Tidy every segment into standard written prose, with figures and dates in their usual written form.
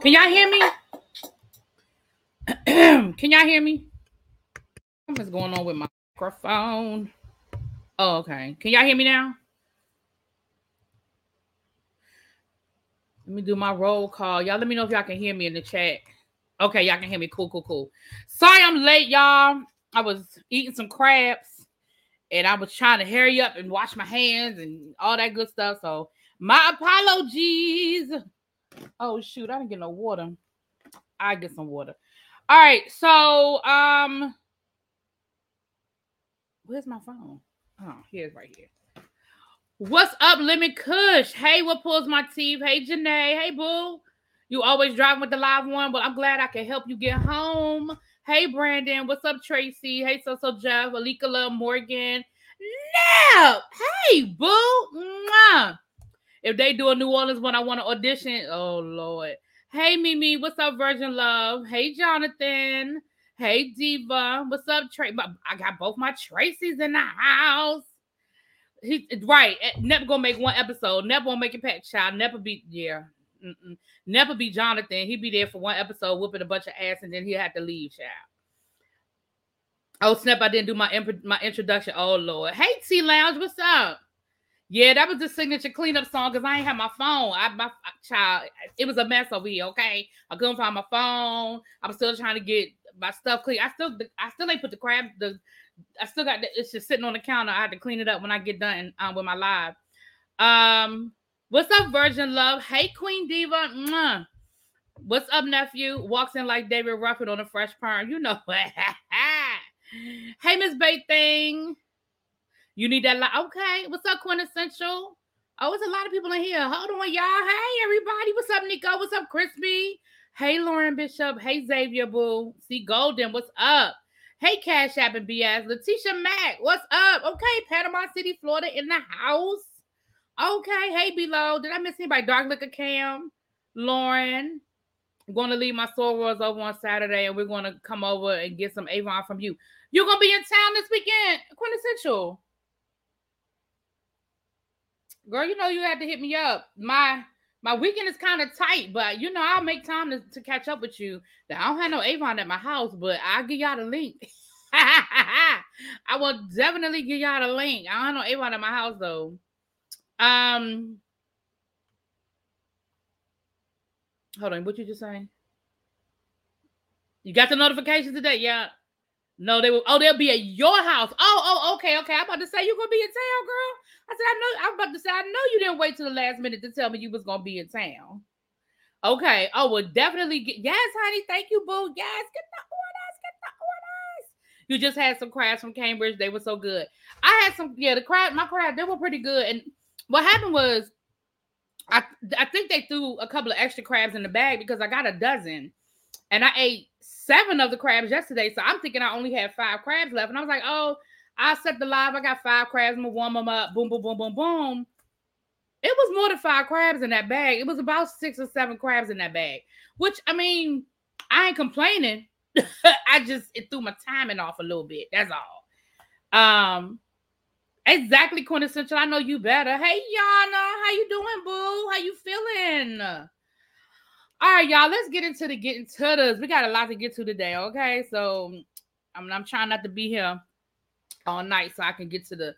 Can y'all hear me? Can y'all hear me? What's going on with my microphone? Oh, okay. Can y'all hear me now? Let me do my roll call. Y'all let me know if y'all can hear me in the chat. Okay, y'all can hear me. Cool, cool, cool. Sorry I'm late, y'all. I was eating some crabs, and I was trying to hurry up and wash my hands and all that good stuff. So my apologies. Oh, shoot. I didn't get no water. I get some water. All right. So, where's my phone? Oh, here's right here. What's up, Lemon Kush? Hey, what pulls my teeth? Hey, Janae. Hey, boo. You always driving with the live one, but I'm glad I can help you get home. Hey, Brandon. What's up, Tracy? Hey, So Jeff, Alika, Morgan. No. Hey, boo. Mwah. If they do a New Orleans one, I want to audition. Oh, Lord. Hey, Mimi. What's up, Virgin Love? Hey, Jonathan. Hey, Diva. What's up, Tracy? I got both my Tracys in the house. Right. Nep gonna make one episode. Nep won't make it past child. Never be Jonathan. He be there for one episode, whooping a bunch of ass, and then he'll have to leave, child. Oh, snap, I didn't do my introduction. Oh, Lord. Hey, T-Lounge, what's up? Yeah, that was the signature cleanup song because I ain't have my phone. Child, it was a mess over here, okay? I couldn't find my phone. I'm still trying to get my stuff clean. I still ain't put the crab, I still got it's just sitting on the counter. I had to clean it up when I get done with my live. What's up, Virgin Love? Hey, Queen Diva. Mwah. What's up, nephew? Walks in like David Ruffin on a fresh perm. You know what? Hey, Miss Bay Thing. You need that live. Okay. What's up, Quintessential? Oh, it's a lot of people in here. Hold on, y'all. Hey, everybody. What's up, Nico? What's up, Crispy? Hey, Lauren Bishop. Hey, Xavier Boo. See, Golden. What's up? Hey, Cash App and BS. Letitia Mack, what's up? Okay, Panama City, Florida in the house. Okay, hey, Below. Did I miss anybody? Dark Liquor Cam, Lauren. I'm going to leave my sorors over on Saturday, and we're going to come over and get some Avon from you. You're going to be in town this weekend, Quintessential. Girl, you know you have to hit me up. My weekend is kind of tight, but, you know, I'll make time to catch up with you. Now, I don't have no Avon at my house, but I'll give y'all the link. I will definitely give y'all the link. I don't have no Avon at my house, though. Hold on. What you just saying? You got the notifications today? Yeah. No, they will. Oh, they'll be at your house. Oh, okay. I'm about to say you're going to be in town, girl. I said, I know you didn't wait till the last minute to tell me you was going to be in town. Okay. Oh, well, definitely. Yes, honey. Thank you, boo. Yes. Get the orders. You just had some crabs from Cambridge. They were so good. I had some, yeah, my crab, they were pretty good. And what happened was I think they threw a couple of extra crabs in the bag because I got a dozen. And I ate 7 of the crabs yesterday. So I'm thinking I only had 5 crabs left. And I was like, oh, I set the live. I got 5 crabs. I'm going to warm them up. Boom, boom, boom, boom, boom. It was more than 5 crabs in that bag. It was about 6 or 7 crabs in that bag, which, I mean, I ain't complaining. It threw my timing off a little bit. That's all. Exactly, Quintessential. I know you better. Hey, Yana. How you doing, boo? How you feeling? All right, y'all. Let's get into the getting to this. We got a lot to get to today, okay? So I'm trying not to be here all night so I can get to the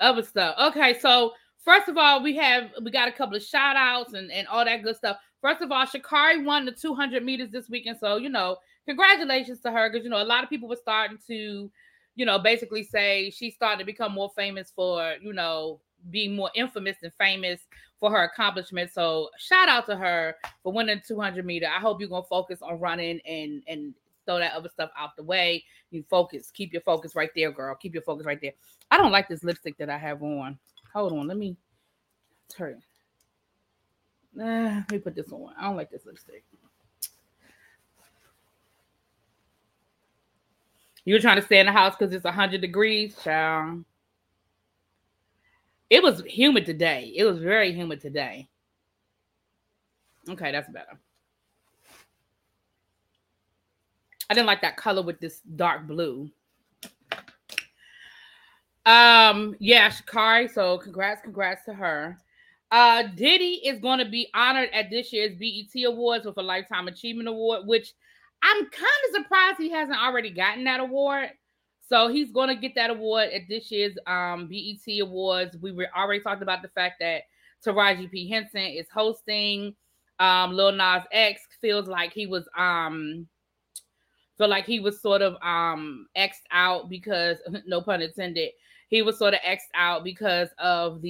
other stuff. Okay, so first of all, we got a couple of shout outs and all that good stuff. First of all, Sha'Carri won the 200 meters this weekend, so you know, congratulations to her, because you know a lot of people were starting to, you know, basically say she started to become more famous for, you know, being more infamous than famous for her accomplishment. So shout out to her for winning 200 meter. I hope you're gonna focus on running and throw that other stuff out the way. You focus. Keep your focus right there, girl. Keep your focus right there. I don't like this lipstick that I have on. Hold on. Let me turn. Let me put this on. I don't like this lipstick. You're trying to stay in the house because it's 100 degrees, child. It was humid today. It was very humid today. Okay, that's better. I didn't like that color with this dark blue. Yeah, Sha'Carri. So congrats to her. Diddy is going to be honored at this year's BET Awards with a Lifetime Achievement Award, which I'm kind of surprised he hasn't already gotten that award. So he's going to get that award at this year's BET Awards. We were already talked about the fact that Taraji P. Henson is hosting. Lil Nas X felt like he was sort of X'd out because, no pun intended, he was sort of X'd out because of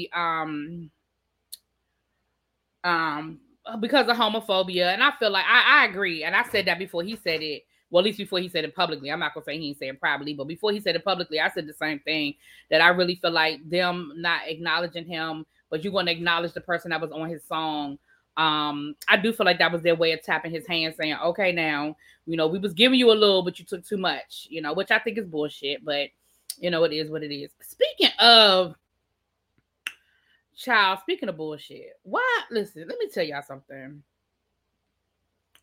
homophobia. And I feel like I agree. And I said that before he said it. Well, at least before he said it publicly. I'm not going to say he didn't say it privately, but before he said it publicly, I said the same thing, that I really feel like them not acknowledging him, but you're going to acknowledge the person that was on his song. I do feel like that was their way of tapping his hand, saying, okay, now, you know, we was giving you a little, but you took too much, you know, which I think is bullshit, but, you know, it is what it is. Speaking of bullshit, listen, let me tell y'all something.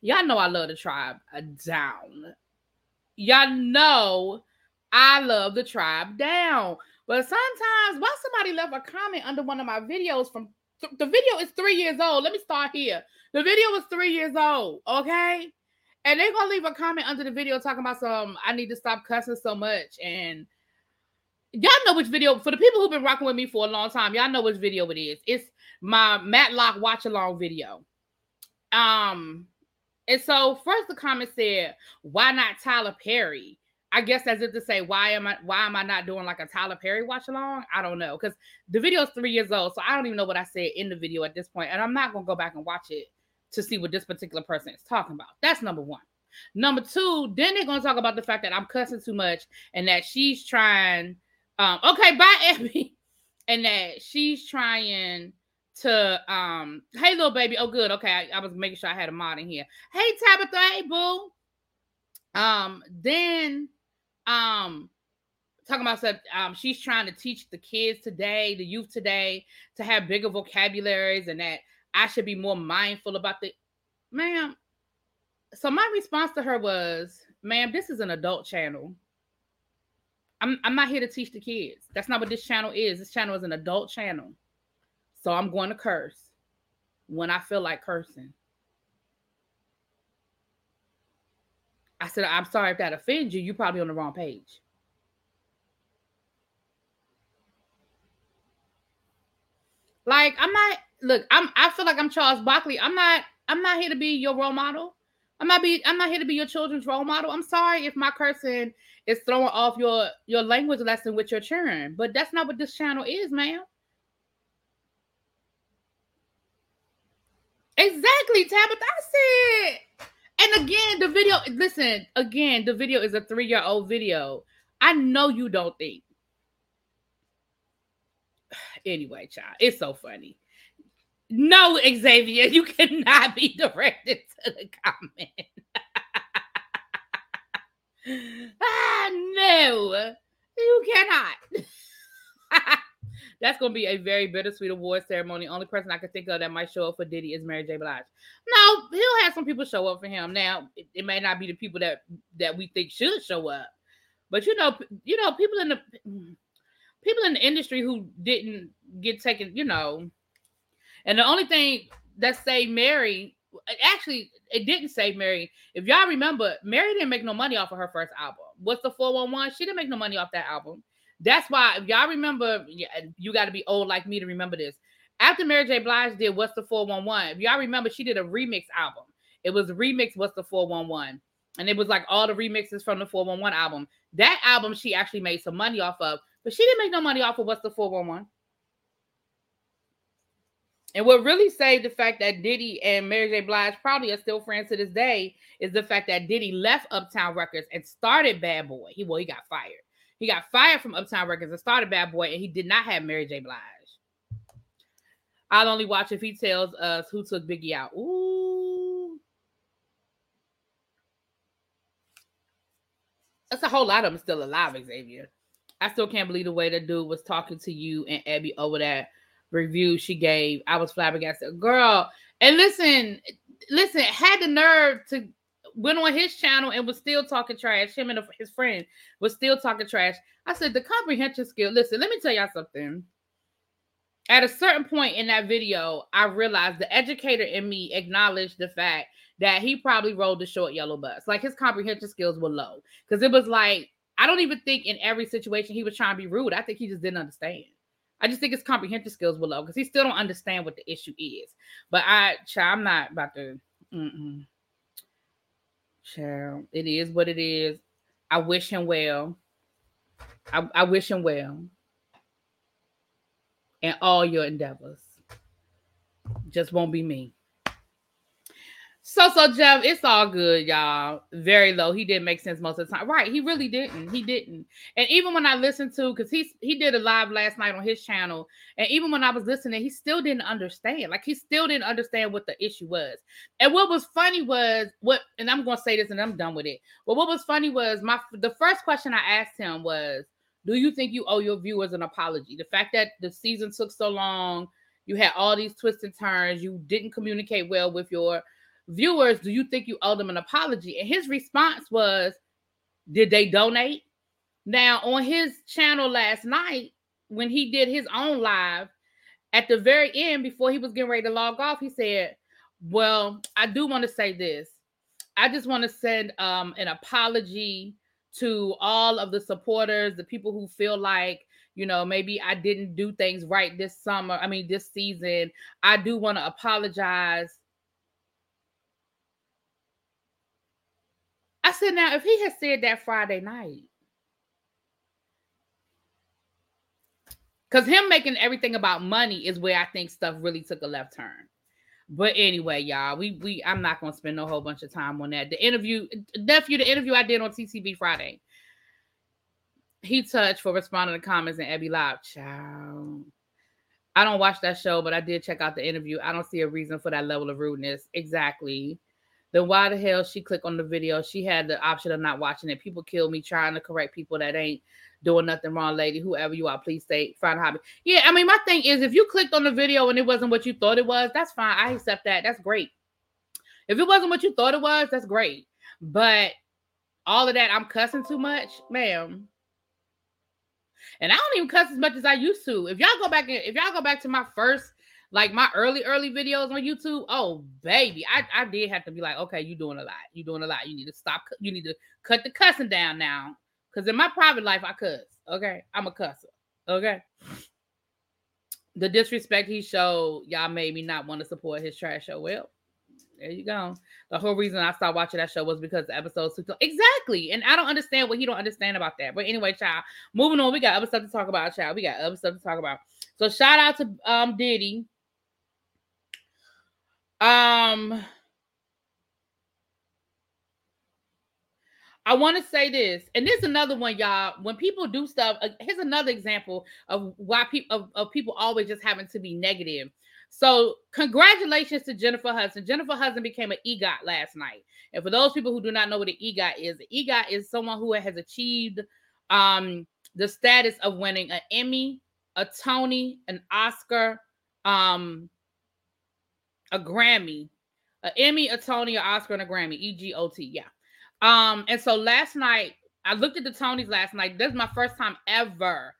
Y'all know I love the Tribe down. Y'all know I love the Tribe down. But sometimes, while somebody left a comment under one of my videos from the video is 3 years old. Let me start here. The video is 3 years old, okay? And they're going to leave a comment under the video talking about some, I need to stop cussing so much. And y'all know which video, for the people who've been rocking with me for a long time, y'all know which video it is. It's my Matlock watch-along video. And so first the comment said, why not Tyler Perry? I guess as if to say, why am I not doing like a Tyler Perry watch along? I don't know, because the video is 3 years old, so I don't even know what I said in the video at this point, and I'm not gonna go back and watch it to see what this particular person is talking about. That's number one. Number two, then they're gonna talk about the fact that I'm cussing too much and that she's trying. Okay, bye, Emmy, and that she's trying to. Hey, little baby. Oh, good. Okay, I was making sure I had a mod in here. Hey, Tabitha. Hey, boo. Then. Talking about stuff, she's trying to teach the kids today, the youth today, to have bigger vocabularies and that I should be more mindful about the ma'am. So my response to her was, ma'am, this is an adult channel. I'm not here to teach the kids. That's not what this channel is. This channel is an adult channel. So I'm going to curse when I feel like cursing. I said, I'm sorry if that offends you. You're probably on the wrong page. Like, I'm not, look, I feel like I'm Charles Barkley. I'm not here to be your role model. I'm not here to be your children's role model. I'm sorry if my cursing is throwing off your language lesson with your children, but that's not what this channel is, ma'am. Exactly, Tabitha. I said... And again, the video is a 3-year-old video. I know you don't think. Anyway, child, it's so funny. No, Xavier, you cannot be directed to the comment. No, you cannot. That's going to be a very bittersweet award ceremony. Only person I could think of that might show up for Diddy is Mary J. Blige. No, he'll have some people show up for him. Now, it may not be the people that we think should show up. But, you know, people in the industry who didn't get taken, you know. And the only thing that saved Mary, actually, it didn't save Mary. If y'all remember, Mary didn't make no money off of her first album. What's the 411? She didn't make no money off that album. That's why, if y'all remember, you got to be old like me to remember this. After Mary J. Blige did What's the 411, if y'all remember, she did a remix album. It was remix What's the 411. And it was like all the remixes from the 411 album. That album she actually made some money off of, but she didn't make no money off of What's the 411. And what really saved the fact that Diddy and Mary J. Blige probably are still friends to this day is the fact that Diddy left Uptown Records and started Bad Boy. He got fired. He got fired from Uptown Records and started Bad Boy, and he did not have Mary J. Blige. I'll only watch if he tells us who took Biggie out. Ooh. That's a whole lot of them still alive, Xavier. I still can't believe the way that dude was talking to you and Abby over that review she gave. I was flabbergasted. Girl, and listen, had the nerve to... went on his channel and was still talking trash. Him and his friend was still talking trash. I said, the comprehension skill. Listen, let me tell y'all something. At a certain point in that video, I realized the educator in me acknowledged the fact that he probably rode the short yellow bus. Like, his comprehension skills were low. Because it was like, I don't even think in every situation he was trying to be rude. I think he just didn't understand. I just think his comprehension skills were low because he still don't understand what the issue is. But I'm not about to... Child, it is what it is. I wish him well. I wish him well. And all your endeavors. Just won't be me. So Jeff, it's all good, y'all. Very low. He didn't make sense most of the time. Right, he really didn't. He didn't. And even when I listened to, because he did a live last night on his channel, and even when I was listening, he still didn't understand. Like, he still didn't understand what the issue was. And what was funny was, and I'm going to say this and I'm done with it. But what was funny was, the first question I asked him was, do you think you owe your viewers an apology? The fact that the season took so long, you had all these twists and turns, you didn't communicate well with your viewers, do you think you owe them an apology? And his response was, did they donate? Now, on his channel last night, when he did his own live, at the very end, before he was getting ready to log off, he said, well, I do want to say this. I just want to send an apology to all of the supporters, the people who feel like, you know, maybe I didn't do things right this season. I do want to apologize. I said, now, if he had said that Friday night, because him making everything about money is where I think stuff really took a left turn. But anyway, y'all, I'm not going to spend a whole bunch of time on that. The interview I did on TTB Friday, he touched for responding to comments in Abby Live. Child, I don't watch that show, but I did check out the interview. I don't see a reason for that level of rudeness. Exactly. Then why the hell she clicked on the video? She had the option of not watching it. People kill me trying to correct people that ain't doing nothing wrong, lady. Whoever you are, please find a hobby. Yeah, I mean, my thing is, if you clicked on the video and it wasn't what you thought it was, that's fine. I accept that. That's great. If it wasn't what you thought it was, that's great. But all of that, I'm cussing too much, ma'am. And I don't even cuss as much as I used to. If y'all go back to my first, like, my early videos on YouTube, oh, baby, I did have to be like, okay, you doing a lot. You need to stop. You need to cut the cussing down now. Because in my private life, I cuss, okay? I'm a cusser, okay? The disrespect he showed, y'all made me not want to support his trash show. Well, there you go. The whole reason I stopped watching that show was because the episode's too long. Exactly. And I don't understand what he don't understand about that. But anyway, child, moving on. We got other stuff to talk about, child. So shout out to Diddy. I want to say this, and this is another one, y'all. When people do stuff, here's another example of why people always just having to be negative. So congratulations to Jennifer Hudson. Jennifer Hudson became an EGOT last night. And for those people who do not know what an EGOT is, an EGOT is someone who has achieved the status of winning an Emmy, a Tony, an Oscar, a Grammy, an Emmy, a Tony, an Oscar, and a Grammy, EGOT, yeah. And so last night, I looked at the Tonys last night. This is my first time ever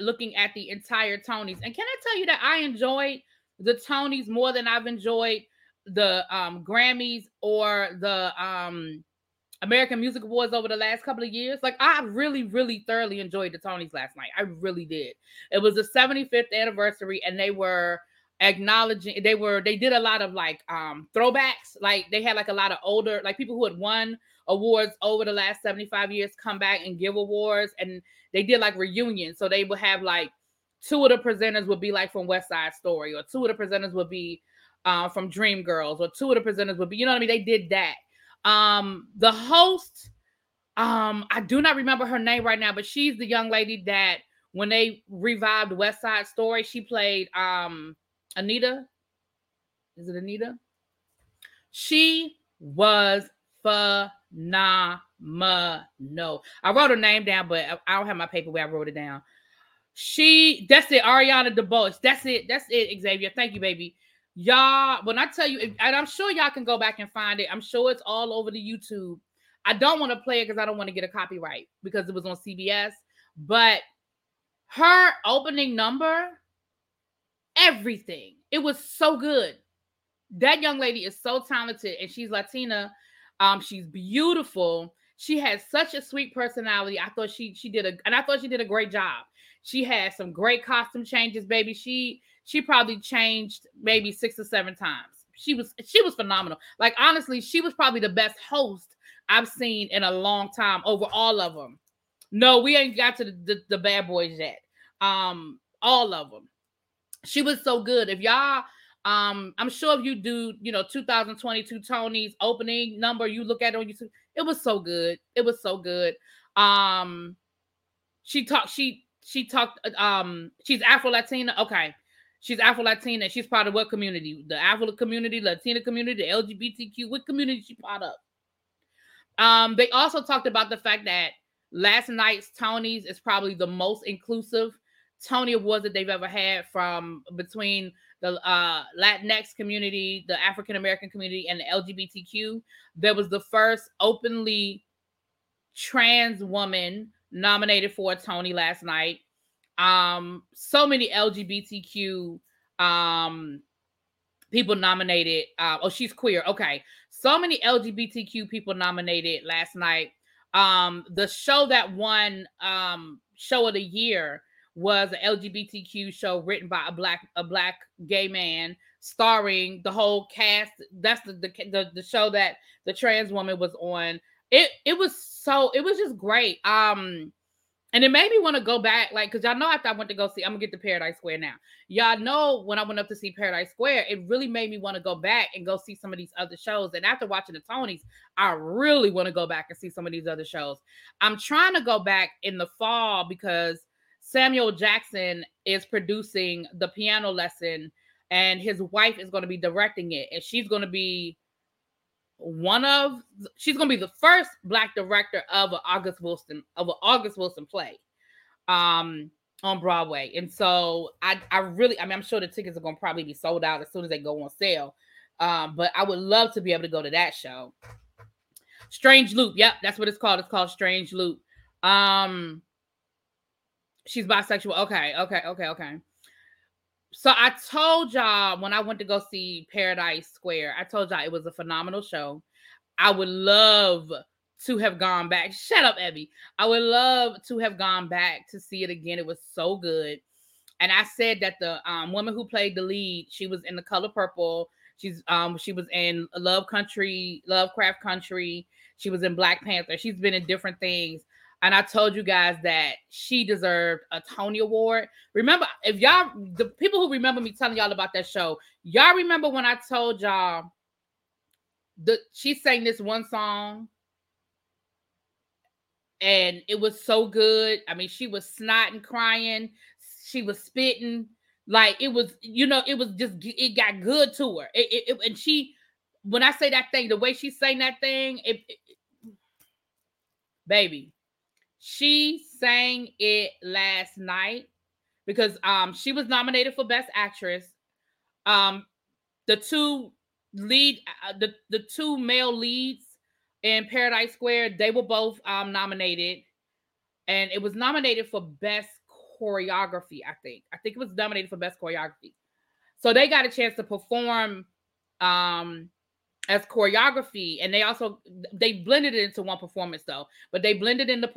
looking at the entire Tonys. And can I tell you that I enjoyed the Tonys more than I've enjoyed the Grammys or the American Music Awards over the last couple of years? Like, I really, really thoroughly enjoyed the Tonys last night. I really did. It was the 75th anniversary, and they were acknowledging, they did a lot of like throwbacks. Like, they had like a lot of older, like, people who had won awards over the last 75 years come back and give awards, and they did like reunions. So they would have like two of the presenters would be like from West Side Story, or two of the presenters would be from Dreamgirls, or two of the presenters would be, you know what I mean? They did that. The host, I do not remember her name right now, but she's the young lady that when they revived West Side Story, she played Anita. Is it Anita? She was phenomenal. I wrote her name down, but I don't have my paper where I wrote it down. That's it, Ariana DeBose. That's it, Xavier. Thank you, baby. Y'all, when I tell you, and I'm sure y'all can go back and find it. I'm sure it's all over the YouTube. I don't want to play it because I don't want to get a copyright because it was on CBS. But her opening number everything. It was so good. That young lady is so talented, and she's Latina. She's beautiful. She has such a sweet personality. I thought she did a great job. She had some great costume changes, baby. She probably changed maybe 6 or 7 times. She was phenomenal. Like, honestly, she was probably the best host I've seen in a long time over all of them. No, we ain't got to the Bad Boys yet. All of them. She was so good. If y'all, I'm sure if you do, 2022 Tony's opening number, you look at it on YouTube. It was so good. It was so good. She's Afro-Latina. Okay. She's Afro-Latina. She's part of what community? The Afro community, Latina community, the LGBTQ. What community she part of? They also talked about the fact that last night's Tony's is probably the most inclusive Tony Awards that they've ever had, from between the Latinx community, the African-American community, and the LGBTQ. There was the first openly trans woman nominated for a Tony last night. So many LGBTQ people nominated. Oh, she's queer. Okay. So many LGBTQ people nominated last night. The show that won show of the year was an LGBTQ show written by a black gay man, starring the whole cast. That's the show that the trans woman was on. It was just great. And it made me want to go back, like, because y'all know after I went to go see, I'm going to get to Paradise Square now. Y'all know when I went up to see Paradise Square, it really made me want to go back and go see some of these other shows. And after watching the Tonys, I really want to go back and see some of these other shows. I'm trying to go back in the fall because Samuel Jackson is producing The Piano Lesson, and his wife is going to be directing it. And she's going to be the first Black director of an August Wilson play on Broadway. And so I'm sure the tickets are going to probably be sold out as soon as they go on sale. But I would love to be able to go to that show. Strange Loop. Yep. That's what it's called. It's called Strange Loop. She's bisexual. Okay. So I told y'all when I went to go see Paradise Square, I told y'all it was a phenomenal show. I would love to have gone back. Shut up, Emmy. I would love to have gone back to see it again. It was so good. And I said that the woman who played the lead, she was in The Color Purple. She was in Lovecraft Country. She was in Black Panther. She's been in different things. And I told you guys that she deserved a Tony Award. Remember, if y'all, the people who remember me telling y'all about that show, y'all remember when I told y'all she sang this one song and it was so good. I mean, she was snotting, crying. She was spitting. Like, it was, it was just, it got good to her. And she, when I say that thing, the way she sang that thing, baby. She sang it last night because she was nominated for Best Actress. The two male leads in Paradise Square, they were both nominated, and it was nominated for Best Choreography. I think it was nominated for Best Choreography. So they got a chance to perform as choreography, and they blended it into one performance though, but they blended in the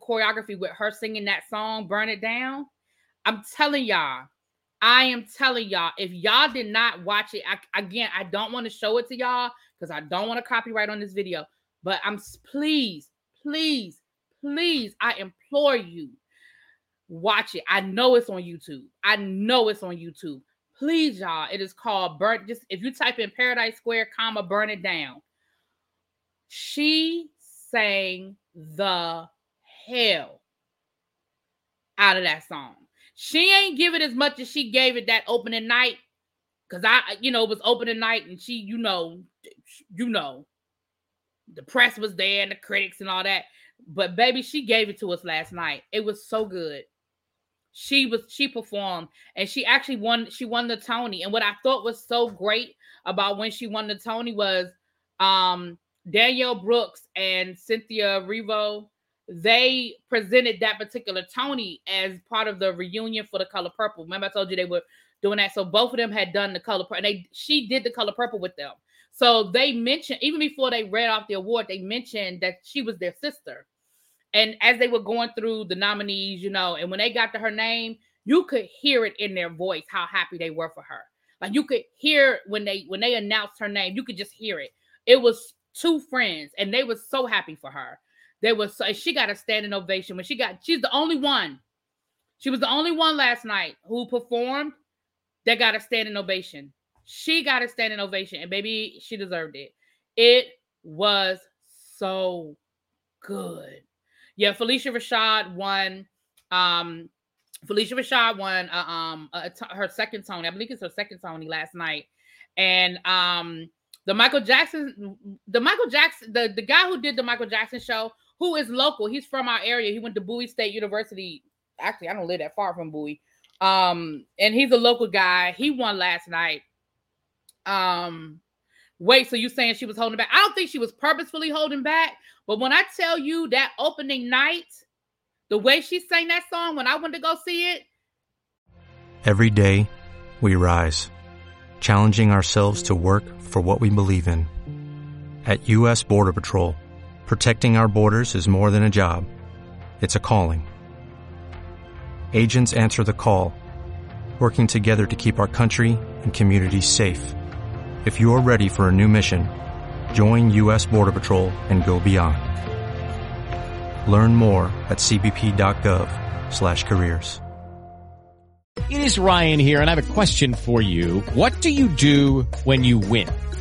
choreography with her singing that song, Burn It Down. I am telling y'all, if y'all did not watch it, I don't want to show it to y'all because I don't want to copyright on this video, but please, I implore you, watch it. I know it's on YouTube. Please, y'all, it is called Burn. Just if you type in Paradise Square, Burn It Down. She sang the hell out of that song. She ain't give it as much as she gave it that opening night. Because it was opening night, and she, the press was there and the critics and all that. But baby, she gave it to us last night. It was so good. She performed, and she actually won the Tony. And what I thought was so great about when she won the Tony was Danielle Brooks and Cynthia Erivo. They presented that particular Tony as part of the reunion for The Color Purple. Remember I told you they were doing that. So both of them had done the Color Purple, and she did the Color Purple with them. So they mentioned, even before they read off the award, they mentioned that she was their sister. And as they were going through the nominees, you know, and when they got to her name, you could hear it in their voice how happy they were for her. Like, you could hear when they announced her name, you could just hear it. It was two friends, and they were so happy for her. She got a standing ovation when she's the only one. She was the only one last night who performed that got a standing ovation. She got a standing ovation, and baby, she deserved it. It was so good. Yeah, Felicia Rashad won her second Tony. I believe it's her second Tony last night. And the guy who did the Michael Jackson show, who is local, he's from our area. He went to Bowie State University. Actually, I don't live that far from Bowie. And he's a local guy. He won last night. Wait, so you saying she was holding back? I don't think she was purposefully holding back. But when I tell you that opening night, the way she sang that song, when I went to go see it. Every day, we rise, challenging ourselves to work for what we believe in. At U.S. Border Patrol, protecting our borders is more than a job. It's a calling. Agents answer the call, working together to keep our country and communities safe. If you're ready for a new mission, join U.S. Border Patrol and go beyond. Learn more at cbp.gov/careers. It is Ryan here, and I have a question for you. What do you do when you win?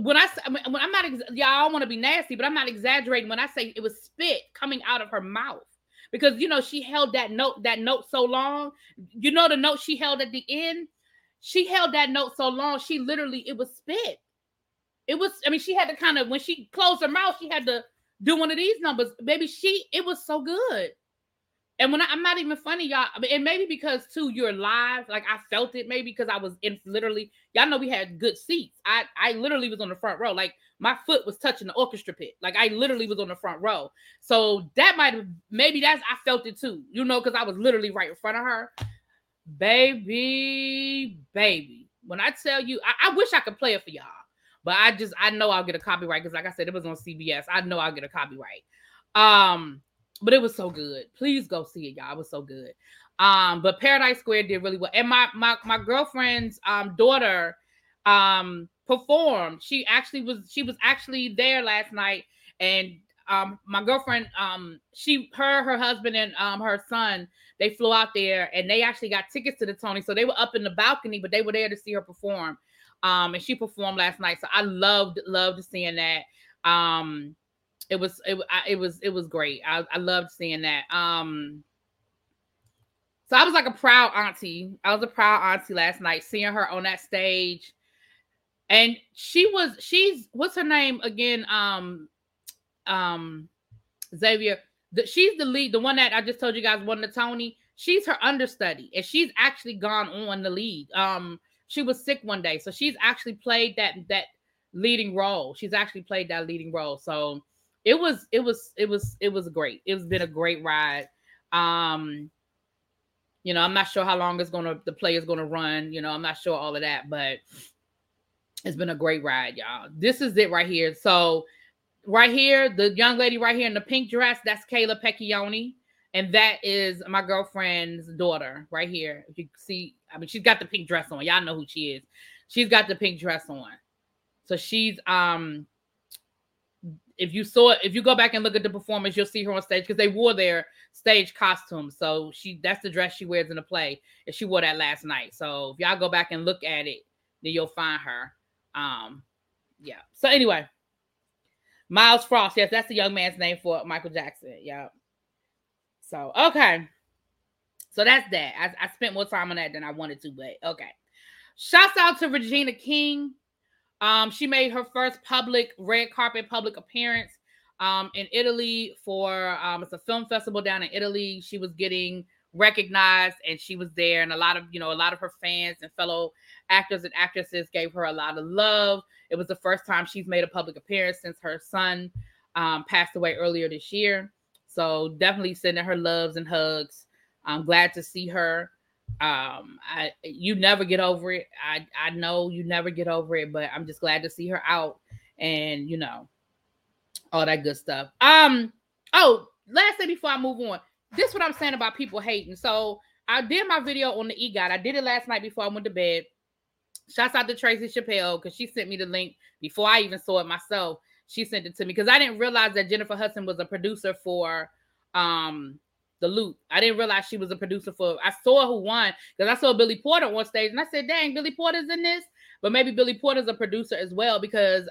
When I'm not, y'all, I don't want to be nasty, but I'm not exaggerating when I say it was spit coming out of her mouth, because you know she held that note so long. You know the note she held at the end, she held that note so long. She literally, it was spit. It was, I mean, she had to kind of, when she closed her mouth, she had to do one of these numbers, baby. It was so good. And when I'm not even funny, y'all, and maybe because too, you're live. Like, I felt it maybe because I was in literally, y'all know we had good seats. I literally was on the front row. Like, my foot was touching the orchestra pit. Like, I literally was on the front row. So that I felt it too, you know, because I was literally right in front of her. Baby. When I tell you, I wish I could play it for y'all, but I know I'll get a copyright. Because like I said, it was on CBS. I know I'll get a copyright. But it was so good. Please go see it, y'all. It was so good. But Paradise Square did really well. And my girlfriend's daughter performed. She was actually there last night. And my girlfriend, her husband, and her son, they flew out there, and they actually got tickets to the Tony. So they were up in the balcony, but they were there to see her perform. And she performed last night. So I loved seeing that. It was great. I loved seeing that. So I was like a proud auntie. I was a proud auntie last night, seeing her on that stage. And she's what's her name again? Xavier. She's the lead, the one that I just told you guys won the Tony. She's her understudy, and she's actually gone on the lead. She was sick one day, so she's actually played that leading role. So. It was great. It's been a great ride. You know, I'm not sure how long the play is gonna run. You know, I'm not sure all of that, but it's been a great ride, y'all. This is it right here. So right here, the young lady right here in the pink dress, that's Kayla Pecchioni. And that is my girlfriend's daughter right here. If you see, I mean, she's got the pink dress on. Y'all know who she is. She's got the pink dress on. So she's if you go back and look at the performance, you'll see her on stage because they wore their stage costumes. So that's the dress she wears in the play, and she wore that last night. So if y'all go back and look at it, then you'll find her. Yeah. So anyway, Miles Frost. Yes, that's the young man's name for Michael Jackson. Yeah. So, okay. So that's that. I spent more time on that than I wanted to, but okay. Shouts out to Regina King. She made her first public red carpet public appearance in Italy for it's a film festival down in Italy. She was getting recognized and she was there, and a lot of her fans and fellow actors and actresses gave her a lot of love. It was the first time she's made a public appearance since her son passed away earlier this year. So definitely sending her loves and hugs. I'm glad to see her. You never get over it. I know you never get over it, but I'm just glad to see her out and all that good stuff. Last thing before I move on. This is what I'm saying about people hating. So I did my video on the EGOT. I did it last night before I went to bed. Shouts out to Tracy Chappelle because she sent me the link before I even saw it myself. She sent it to me because I didn't realize that Jennifer Hudson was a producer for The Loop. I didn't realize she was a producer for. I saw who won because I saw Billy Porter on stage and I said, dang, Billy Porter's in this. But maybe Billy Porter's a producer as well because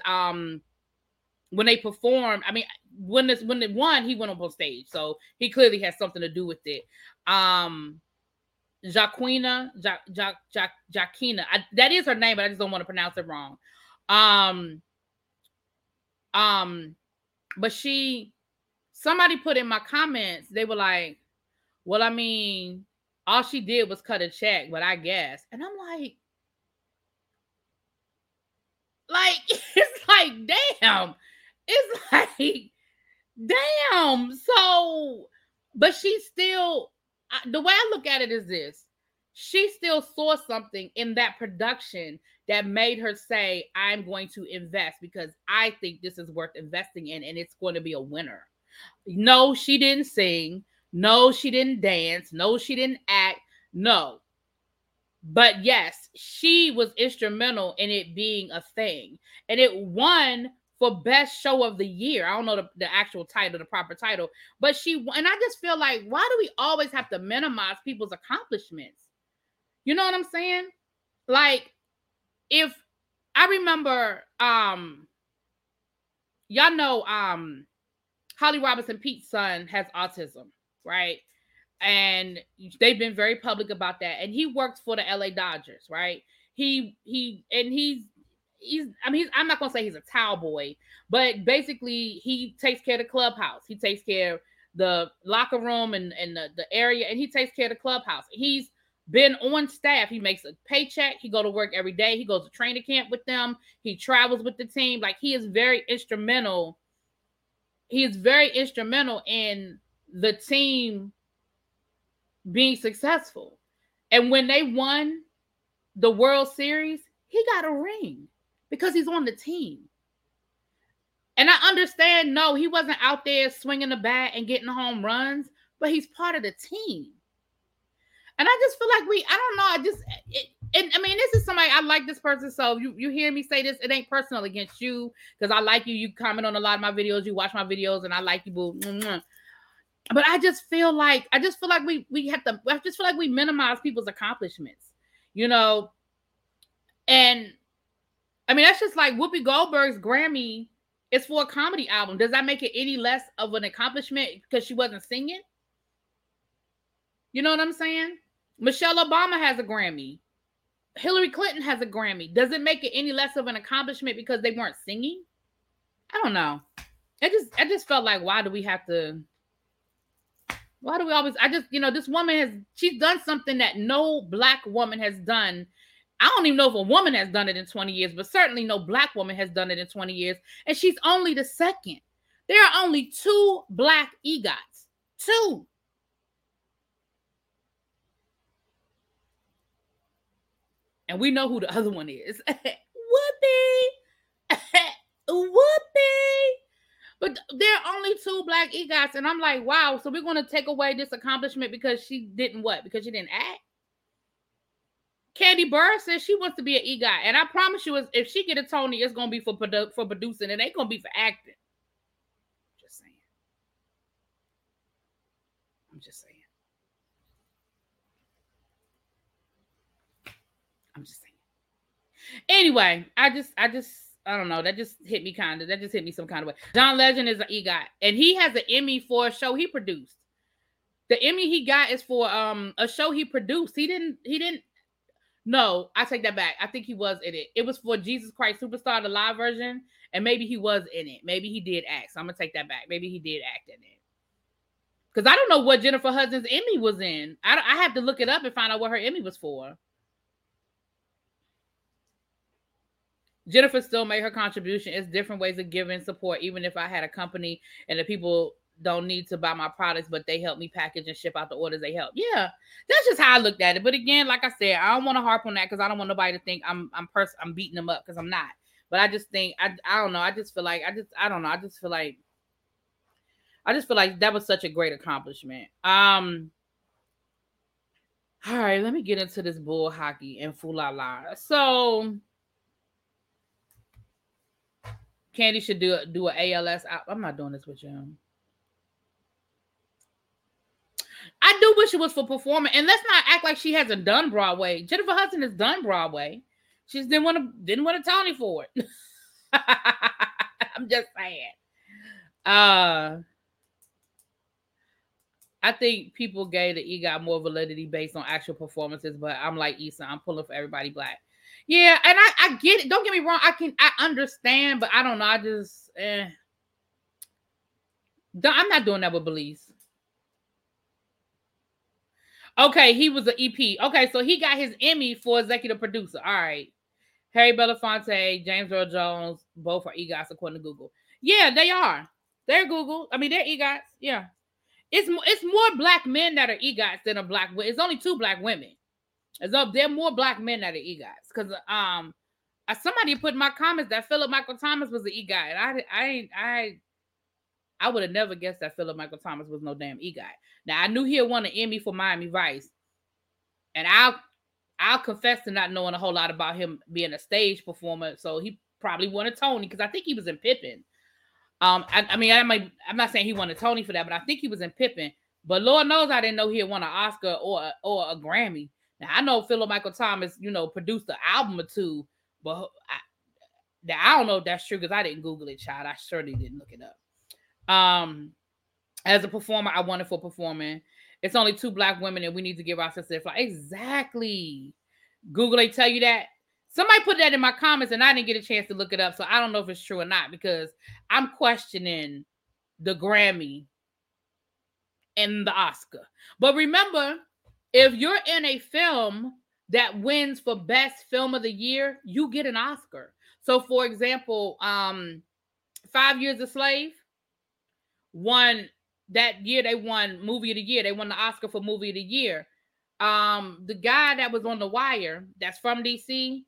when they performed, when it won, he went up on stage. So he clearly has something to do with it. Jaquina. That is her name, but I just don't want to pronounce it wrong. But somebody put in my comments, they were like, well, all she did was cut a check, but I guess. And I'm like, it's like, damn. It's like, damn. So, but she still, the way I look at it is this. She still saw something in that production that made her say, I'm going to invest because I think this is worth investing in and it's going to be a winner. No, she didn't sing. No, she didn't dance. No, she didn't act. No. But yes, she was instrumental in it being a thing. And it won for Best Show of the Year. I don't know the actual title, the proper title. But and I just feel like, why do we always have to minimize people's accomplishments? You know what I'm saying? Like, if I remember, y'all know, Holly Robinson Pete's son has autism, right? And they've been very public about that. And he works for the LA Dodgers, right? He's I'm not gonna say he's a towel boy, but basically he takes care of the clubhouse. He takes care of the locker room and the area, and he takes care of the clubhouse. He's been on staff. He makes a paycheck. He go to work every day. He goes to training camp with them. He travels with the team. Like, he is very instrumental. He is very instrumental in the team being successful. And when they won the World Series, he got a ring because he's on the team. And I understand, no, he wasn't out there swinging the bat and getting home runs, but he's part of the team. And I just feel like this is somebody, I like this person. So you hear me say this, it ain't personal against you because I like you. You comment on a lot of my videos, you watch my videos, and I like you, boo. But I just feel like we have to. I just feel like we minimize people's accomplishments, And that's just like Whoopi Goldberg's Grammy is for a comedy album. Does that make it any less of an accomplishment because she wasn't singing? You know what I'm saying? Michelle Obama has a Grammy. Hillary Clinton has a Grammy. Does it make it any less of an accomplishment because they weren't singing? I don't know. I just felt like, this woman she's done something that no black woman has done. I don't even know if a woman has done it in 20 years, but certainly no black woman has done it in 20 years. And she's only the second. There are only two black EGOTs. Two. And we know who the other one is. Whoopi. Whoopi. But there are only two black EGOTs. And I'm like, wow. So we're going to take away this accomplishment because she didn't what? Because she didn't act? Candy Burr says she wants to be an EGOT. And I promise you, if she get a Tony, it's going to be for producing. It ain't going to be for acting. Just saying. I'm just saying. Anyway, I don't know. That just hit me some kind of way. John Legend is an EGOT, and he has an Emmy for a show he produced. The Emmy he got is for a show he produced. He didn't. No, I take that back. I think he was in it. It was for Jesus Christ Superstar, the live version, and maybe he was in it. Maybe he did act. So I'm going to take that back. Maybe he did act in it. Because I don't know what Jennifer Hudson's Emmy was in. I have to look it up and find out what her Emmy was for. Jennifer still made her contribution. It's different ways of giving support, even if I had a company and the people don't need to buy my products, but they help me package and ship out the orders they help. Yeah, that's just how I looked at it. But again, like I said, I don't want to harp on that because I don't want nobody to think I'm beating them up because I'm not. But I just think, I don't know. I just feel like, I don't know. I just feel like that was such a great accomplishment. All right, let me get into this bull hockey and foolala. So Candy should do an ALS. I'm not doing this with you. I do wish it was for performing. And let's not act like she hasn't done Broadway. Jennifer Hudson has done Broadway. She just didn't want to Tony for it. I'm just saying. I think people gave the EGOT more validity based on actual performances, but I'm like Issa, I'm pulling for everybody black. Yeah, and I get it. Don't get me wrong. I understand, but I don't know. I just I'm not doing that with Belize. Okay, he was an EP. Okay, so he got his Emmy for executive producer. All right. Harry Belafonte, James Earl Jones, both are EGOTs according to Google. Yeah, they are. They're Google. I mean, they're EGOTs. Yeah. It's more black men that are EGOTs than a black woman. It's only 2 black women. As though there are more black men that are EGOTs. Because somebody put in my comments that Philip Michael Thomas was an EGOT. And I would have never guessed that Philip Michael Thomas was no damn EGOT. Now I knew he had won an Emmy for Miami Vice. And I'll confess to not knowing a whole lot about him being a stage performer. So he probably won a Tony because I think he was in Pippin. I'm not saying he won a Tony for that, but I think he was in Pippin. But Lord knows I didn't know he had won an Oscar or a Grammy. Now, I know Philip Michael Thomas, produced an album or 2, but I don't know if that's true because I didn't Google it, child. I surely didn't look it up. As a performer, I won it for performing. It's only 2 black women and we need to give our sister a fly. Exactly. Google, they tell you that. Somebody put that in my comments and I didn't get a chance to look it up. So I don't know if it's true or not because I'm questioning the Grammy and the Oscar. But remember, if you're in a film that wins for best film of the year, you get an Oscar. So for example, 12 Years a Slave won that year. They won movie of the year. They won the Oscar for movie of the year. The guy that was on The Wire that's from DC,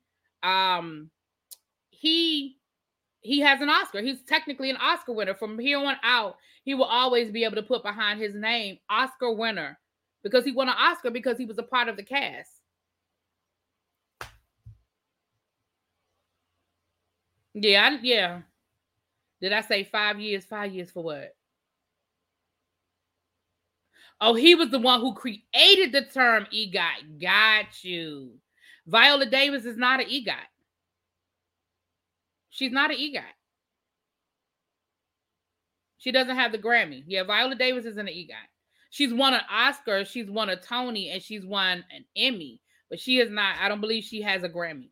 he has an Oscar. He's technically an Oscar winner. From here on out, he will always be able to put behind his name Oscar winner because he won an Oscar because he was a part of the cast. Yeah. Did I say 5 years? 5 years for what? Oh, he was the one who created the term EGOT. Got you. Viola Davis is not an EGOT. She's not an EGOT. She doesn't have the Grammy. Yeah, Viola Davis isn't an EGOT. She's won an Oscar, she's won a Tony, and she's won an Emmy. But she is not, I don't believe she has a Grammy.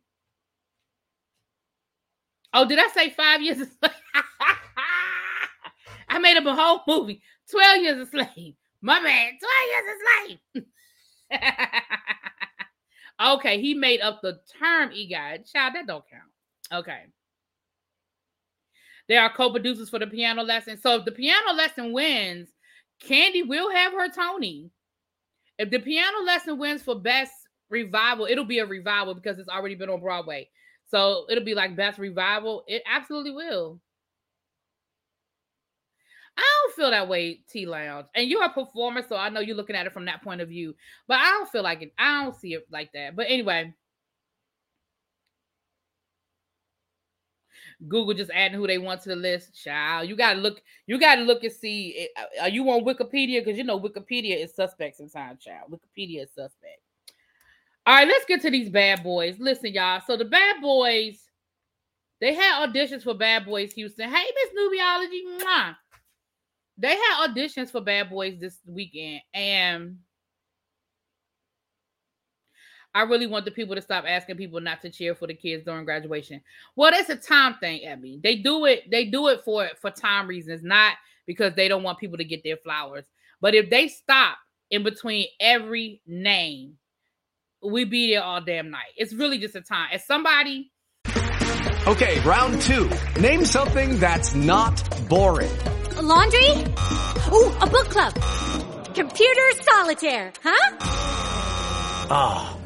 Oh, did I say 5 years? I made up a whole movie. 12 Years a Slave. My man, 12 Years a Slave. Okay, he made up the term EGOT. Child, that don't count. Okay. There are co-producers for the piano lesson. So if the piano lesson wins, Candy will have her Tony. If the piano lesson wins for best revival, it'll be a revival because it's already been on Broadway. So it'll be like best revival. It absolutely will. I don't feel that way, T Lounge. And you're a performer, so I know you're looking at it from that point of view. But I don't feel like it. I don't see it like that. But anyway. Google just adding who they want to the list. Child, you gotta look and see. Are you on Wikipedia? Because Wikipedia is suspect sometimes, child. Wikipedia is suspect. All right, let's get to these Bad Boys. Listen, y'all. So the Bad Boys, they had auditions for Bad Boys Houston. Hey, Miss Newbiology. Mwah. They had auditions for Bad Boys this weekend, and I really want the people to stop asking people not to cheer for the kids during graduation. Well, that's a time thing, Emmy. They do it for time reasons, not because they don't want people to get their flowers. But if they stop in between every name, we be there all damn night. It's really just a time. As somebody... Okay, round two. Name something that's not boring. A laundry? Ooh, a book club. Computer solitaire, huh? Ah,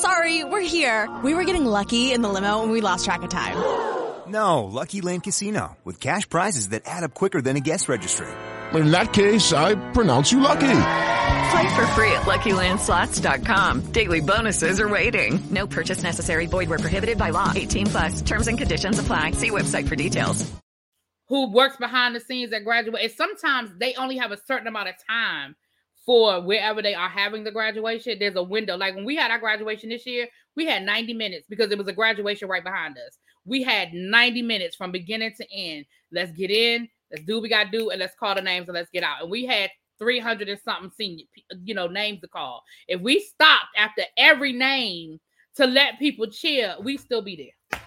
Sorry, we're here. We were getting lucky in the limo and we lost track of time. No, Lucky Land Casino, with cash prizes that add up quicker than a guest registry. In that case, I pronounce you lucky. Play for free at LuckyLandSlots.com. Daily bonuses are waiting. No purchase necessary. Void where prohibited by law. 18 plus. Terms and conditions apply. See website for details. Who works behind the scenes at graduation. Sometimes they only have a certain amount of time for wherever they are having the graduation. There's a window. Like when we had our graduation this year, we had 90 minutes because it was a graduation right behind us. We had 90 minutes from beginning to end. Let's get in, let's do what we got to do, and let's call the names and let's get out. And we had 300 and something senior, names to call. If we stopped after every name to let people cheer, we'd still be there.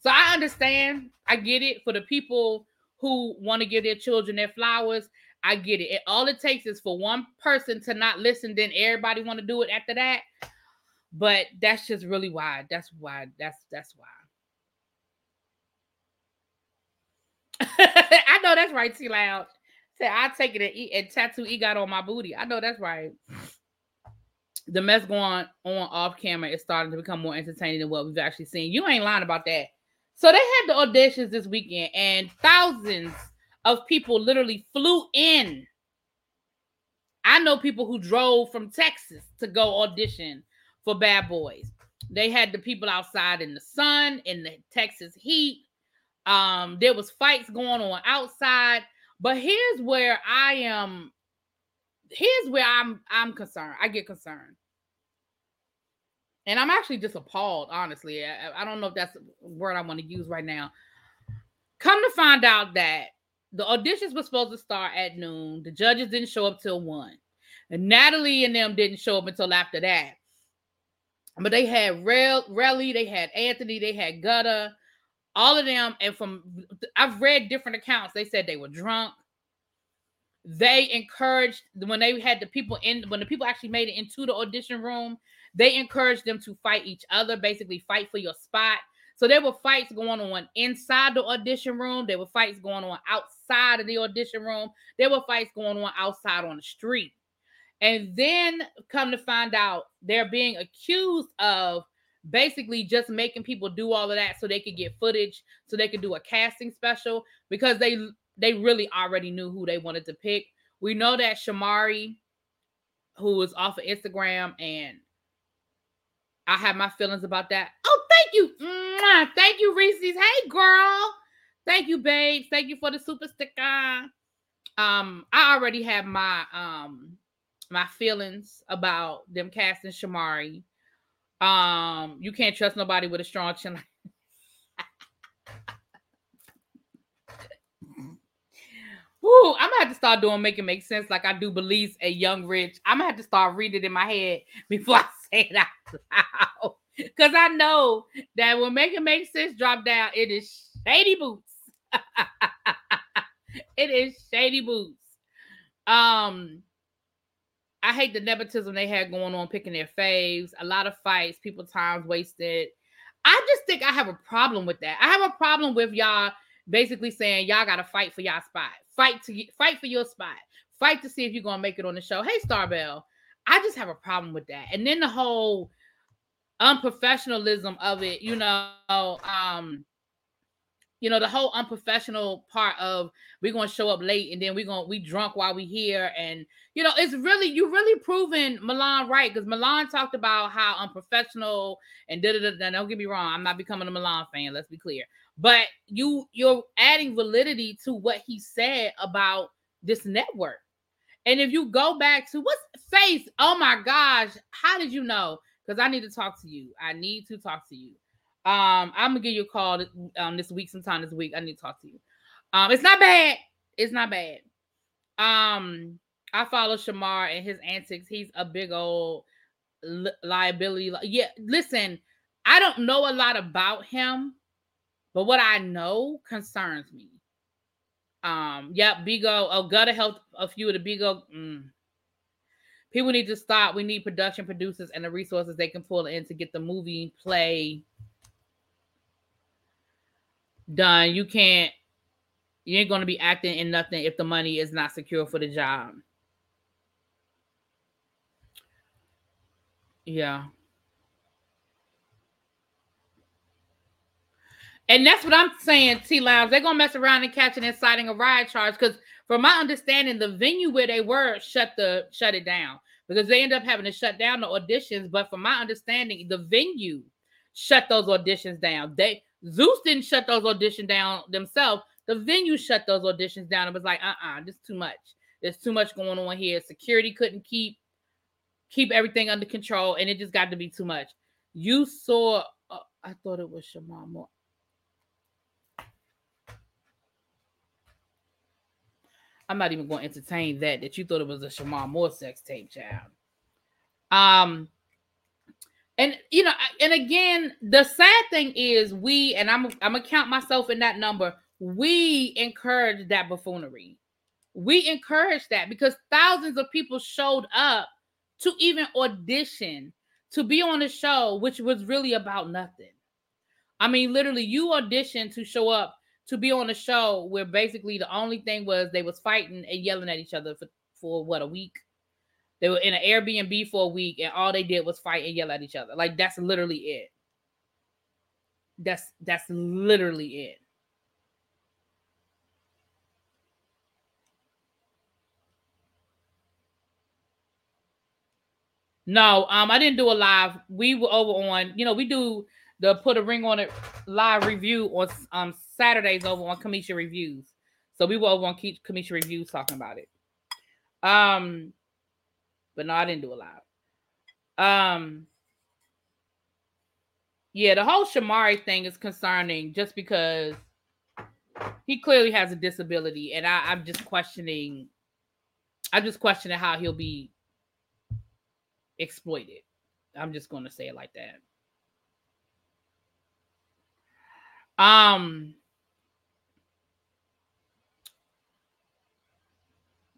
So I understand. I get it. For the people who want to give their children their flowers, I get it. All it takes is for one person to not listen, then everybody want to do it after that. But that's just really why. That's why. I know that's right, T-Lounge. I take it and tattoo EGOT on my booty. I know that's right. The mess going on off camera is starting to become more entertaining than what we've actually seen. You ain't lying about that. So they had the auditions this weekend, and thousands of people literally flew in. I know people who drove from Texas to go audition for Bad Boys. They had the people outside in the sun, in the Texas heat. There was fights going on outside, but here's where I'm concerned. I get concerned, and I'm actually just appalled, honestly. I don't know if that's the word I want to use right now. Come to find out that the auditions were supposed to start at noon. The judges didn't show up till 1, and Natalie and them didn't show up until after that. But they had Relly, they had Anthony, they had Gutter. All of them, and I've read different accounts. They said they were drunk. They encouraged, when the people actually made it into the audition room, they encouraged them to fight each other, basically fight for your spot. So there were fights going on inside the audition room. There were fights going on outside of the audition room. There were fights going on outside on the street. And then come to find out, they're being accused of basically just making people do all of that so they could get footage, so they could do a casting special, because they really already knew who they wanted to pick. We know that Shamari, who was off of Instagram, and I have my feelings about that. Oh, thank you. Mwah. Thank you, Reese's. Hey, girl. Thank you, babe. Thank you for the super sticker. I already have my my feelings about them casting Shamari. You can't trust nobody with a strong chin. Ooh, I'm gonna have to start doing Make It Make Sense like I do Belize at Young Rich. I'm gonna have to start reading it in my head before I say it out loud. Because I know that when Make It Make Sense drop down, it is shady boots. It is shady boots. I hate the nepotism they had going on, picking their faves. A lot of fights, people time wasted. I just think I have a problem with that. I have a problem with y'all basically saying y'all got to fight for y'all spot. Fight for your spot. Fight to see if you're going to make it on the show. Hey, Starbell. I just have a problem with that. And then the whole unprofessionalism of it, you know, the whole unprofessional part of we're going to show up late and then we drunk while we here. And, you know, it's really, you really proven Milan right, because Milan talked about how unprofessional and da-da-da. Don't get me wrong, I'm not becoming a Milan fan, let's be clear. But you're adding validity to what he said about this network. And if you go back to what's Faith, oh my gosh, how did you know? Because I need to talk to you. I'm gonna give you a call sometime this week. I need to talk to you. It's not bad. It's not bad. I follow Shamar and his antics. He's a big old liability. Yeah, listen, I don't know a lot about him, but what I know concerns me. Bigo. Oh, gotta help a few of the Bigo. People need to stop. We need production producers and the resources they can pull in to get the movie play done. You ain't going to be acting in nothing if the money is not secure for the job. Yeah. And that's what I'm saying, T-Lounge. They're going to mess around and catch an inciting a riot charge, because from my understanding, the venue where they were shut it down, because they end up having to shut down the auditions. But from my understanding, the venue shut those auditions down. Zeus didn't shut those auditions down themselves. The venue shut those auditions down. It was like, this is too much. There's too much going on here. Security couldn't keep everything under control, and it just got to be too much. You saw, I thought it was Shamar. I'm not even going to entertain that you thought it was a Shamar Moore sex tape, child. And, you know, and again, the sad thing is I'm going to count myself in that number. We encourage that buffoonery. We encourage that, because thousands of people showed up to even audition to be on a show, which was really about nothing. I mean, literally, you auditioned to show up to be on a show where basically the only thing was they was fighting and yelling at each other for what, a week? They were in an Airbnb for a week, and all they did was fight and yell at each other. Like, that's literally it. That's literally it. No, I didn't do a live. We were over on, you know, we do the Put a Ring on It live review on Saturdays over on Kamisha Reviews. So we were over on Kamisha Reviews talking about it. But no, I didn't do a live. Yeah, the whole Shamari thing is concerning, just because he clearly has a disability, and I'm just questioning how he'll be exploited. I'm just going to say it like that.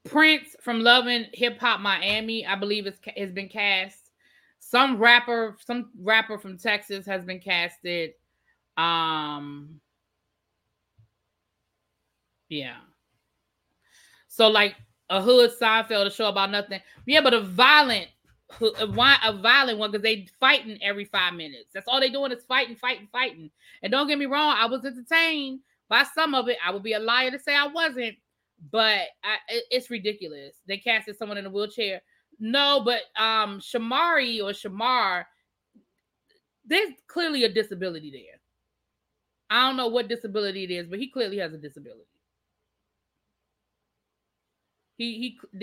Prince from Love and Hip Hop Miami, I believe, has been cast. Some rapper from Texas has been casted. Yeah. So like a hood Seinfeld, a show about nothing. Yeah, but a violent one, because they fighting every 5 minutes. That's all they doing is fighting. And don't get me wrong, I was entertained by some of it. I would be a liar to say I wasn't. But it's ridiculous. They casted someone in a wheelchair. No, but Shamari or Shamar, there's clearly a disability there. I don't know what disability it is, but he clearly has a disability.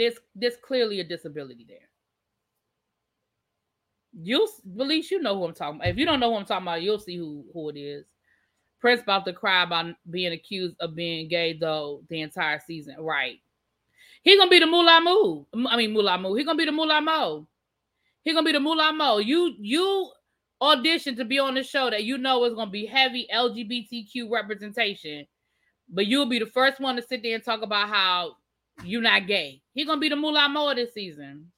There's clearly a disability there. You'll, Felicia, you know who I'm talking about. If you don't know who I'm talking about, you'll see who it is. Prince about to cry about being accused of being gay, though, the entire season. Right. He's going to be the Moolah Moo. He's going to be the Moolah Mo. You audition to be on the show that you know is going to be heavy LGBTQ representation, but you'll be the first one to sit there and talk about how you're not gay. He's going to be the Moolah Mo this season.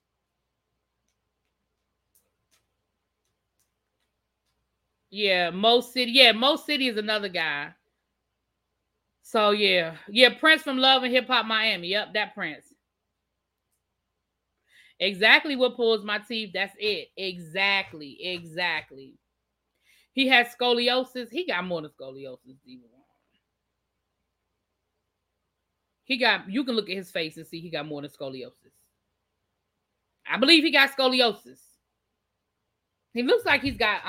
Yeah, Mo City. Yeah, Mo City is another guy. So, yeah. Yeah, Prince from Love and Hip Hop Miami. Yep, that Prince. Exactly what pulls my teeth. That's it. Exactly. He has scoliosis. He got more than scoliosis. He got, you can look at his face and see he got more than scoliosis. I believe he got scoliosis. He looks like he's got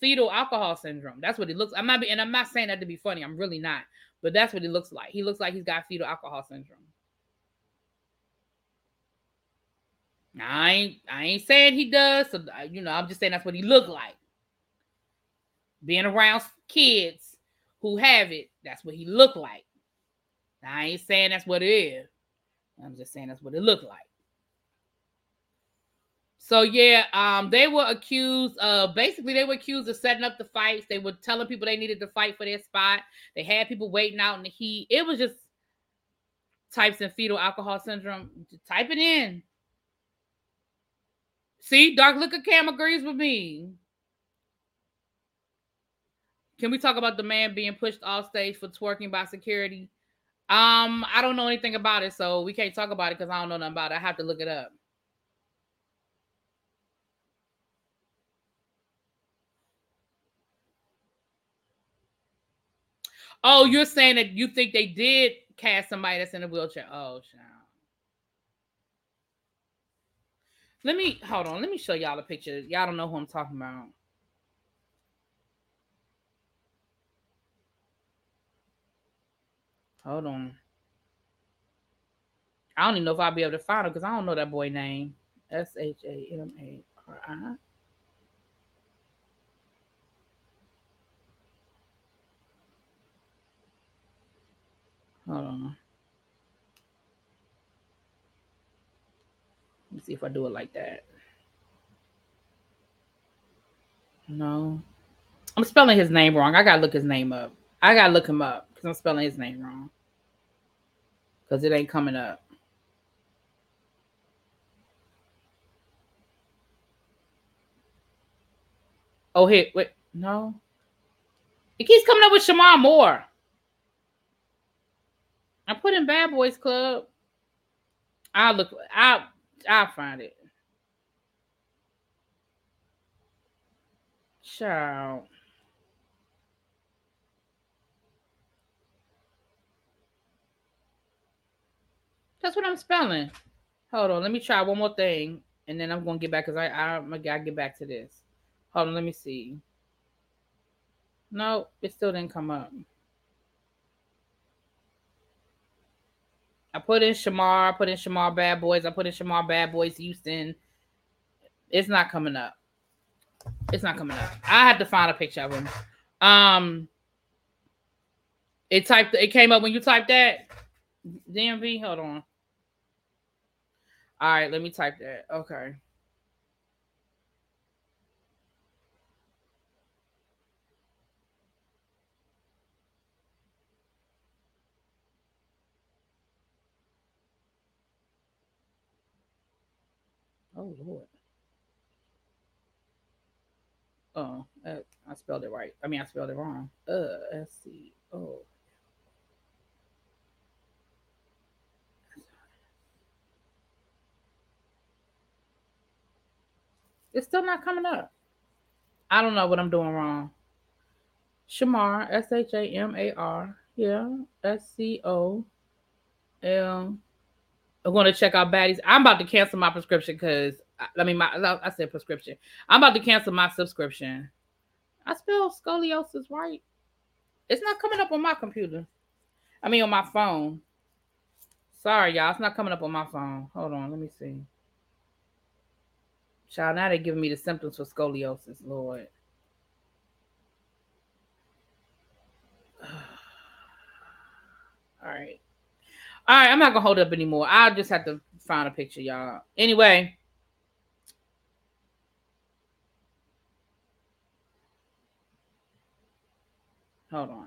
fetal alcohol syndrome. That's what he looks. I'm not saying that to be funny. I'm really not. But that's what he looks like. He looks like he's got fetal alcohol syndrome. I ain't saying he does. So, I'm just saying that's what he looked like. Being around kids who have it, that's what he looked like. I ain't saying that's what it is. I'm just saying that's what it looked like. So, yeah, they were accused of setting up the fights. They were telling people they needed to fight for their spot. They had people waiting out in the heat. It was just types in fetal alcohol syndrome. Just type it in. See, Dark Liquor Cam agrees with me. Can we talk about the man being pushed off stage for twerking by security? I don't know anything about it, so we can't talk about it because I don't know nothing about it. I have to look it up. Oh, you're saying that you think they did cast somebody that's in a wheelchair. Oh, shit. Let me show y'all a picture. Y'all don't know who I'm talking about. Hold on. I don't even know if I'll be able to find him because I don't know that boy's name. Shamari. Hold on. Let me see if I do it like that. No. I'm spelling his name wrong. I got to look him up because I'm spelling his name wrong. Because it ain't coming up. Oh, here. Wait. No. It keeps coming up with Shamar Moore. I put in Bad Boys Club. I'll find it. Ciao. That's what I'm spelling. Hold on, let me try one more thing, and then I'm gonna get back because I gotta get back to this. Hold on, let me see. No, it still didn't come up. I put in Shamar Bad Boys. I put in Shamar Bad Boys Houston. It's not coming up. I had to find a picture of him. It came up when you typed that. DMV, hold on. All right, let me type that. Okay. Oh, Lord. Oh, I spelled it right. I mean, I spelled it wrong. SCO. It's still not coming up. I don't know what I'm doing wrong. Shamar, Shamar. Yeah, SCOL. I'm going to check out baddies. I'm about to cancel my prescription I'm about to cancel my subscription. I spelled scoliosis right. It's not coming up on my computer. I mean, on my phone. Sorry, y'all. It's not coming up on my phone. Hold on. Let me see. Child, now they're giving me the symptoms for scoliosis, Lord. All right. I'm not going to hold up anymore. I'll just have to find a picture, y'all. Anyway. Hold on.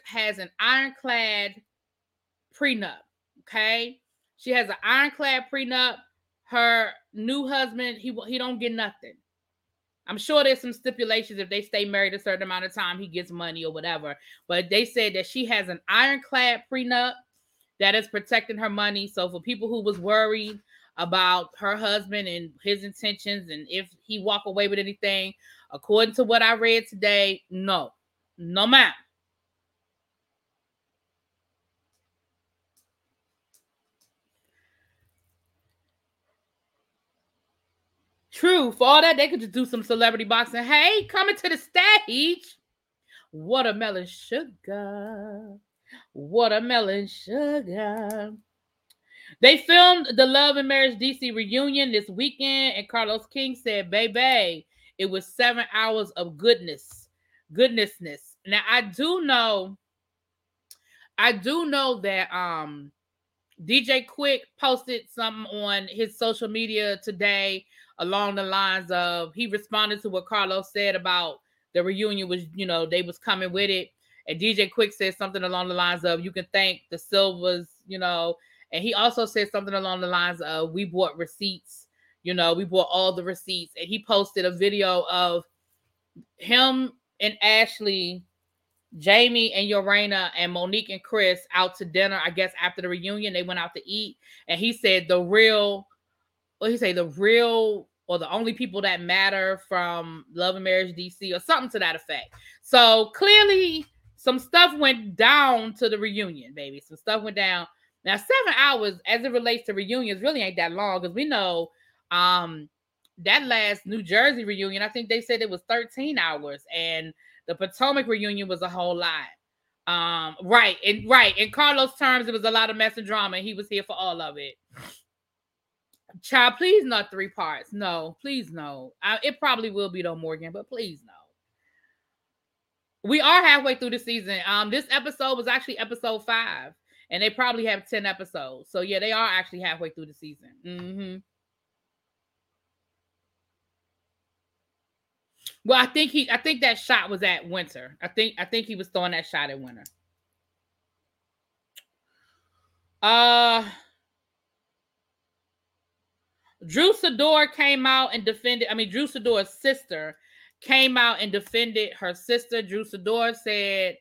has an ironclad prenup, okay? She has an ironclad prenup. Her new husband, he don't get nothing. I'm sure there's some stipulations if they stay married a certain amount of time, he gets money or whatever. But they said that she has an ironclad prenup that is protecting her money. So for people who was worried about her husband and his intentions and if he walk away with anything, according to what I read today, no ma'am. True. For all that, they could just do some celebrity boxing. Hey, coming to the stage. Watermelon sugar. Watermelon sugar. They filmed the Love and Marriage DC reunion this weekend, and Carlos King said, baby, it was 7 hours of goodnessness. Now, I do know that DJ Quick posted something on his social media today along the lines of he responded to what Carlos said about the reunion was, you know, they was coming with it. And DJ Quick said something along the lines of you can thank the Silvers, you know. And he also said something along the lines of we bought receipts, you know, we bought all the receipts. And he posted a video of him and Ashley, Jamie and Yorena and Monique and Chris out to dinner, I guess, after the reunion. They went out to eat. And he said the real or the only people that matter from Love and Marriage DC or something to that effect. So clearly some stuff went down to the reunion, baby. Some stuff went down. Now, 7 hours as it relates to reunions really ain't that long because we know that last New Jersey reunion, I think they said it was 13 hours. And the Potomac reunion was a whole lot. Right. In Carlos' terms, it was a lot of mess and drama. And he was here for all of it. Child, please not 3 parts. No, please no. It probably will be though, Morgan, but please no. We are halfway through the season. This episode was actually episode 5. And they probably have 10 episodes. So yeah, they are actually halfway through the season. Mm-hmm. Well, I think that shot was at Winter. I think he was throwing that shot at Winter. Drew Sidor's sister came out and defended her sister. Drew Sidor's sister,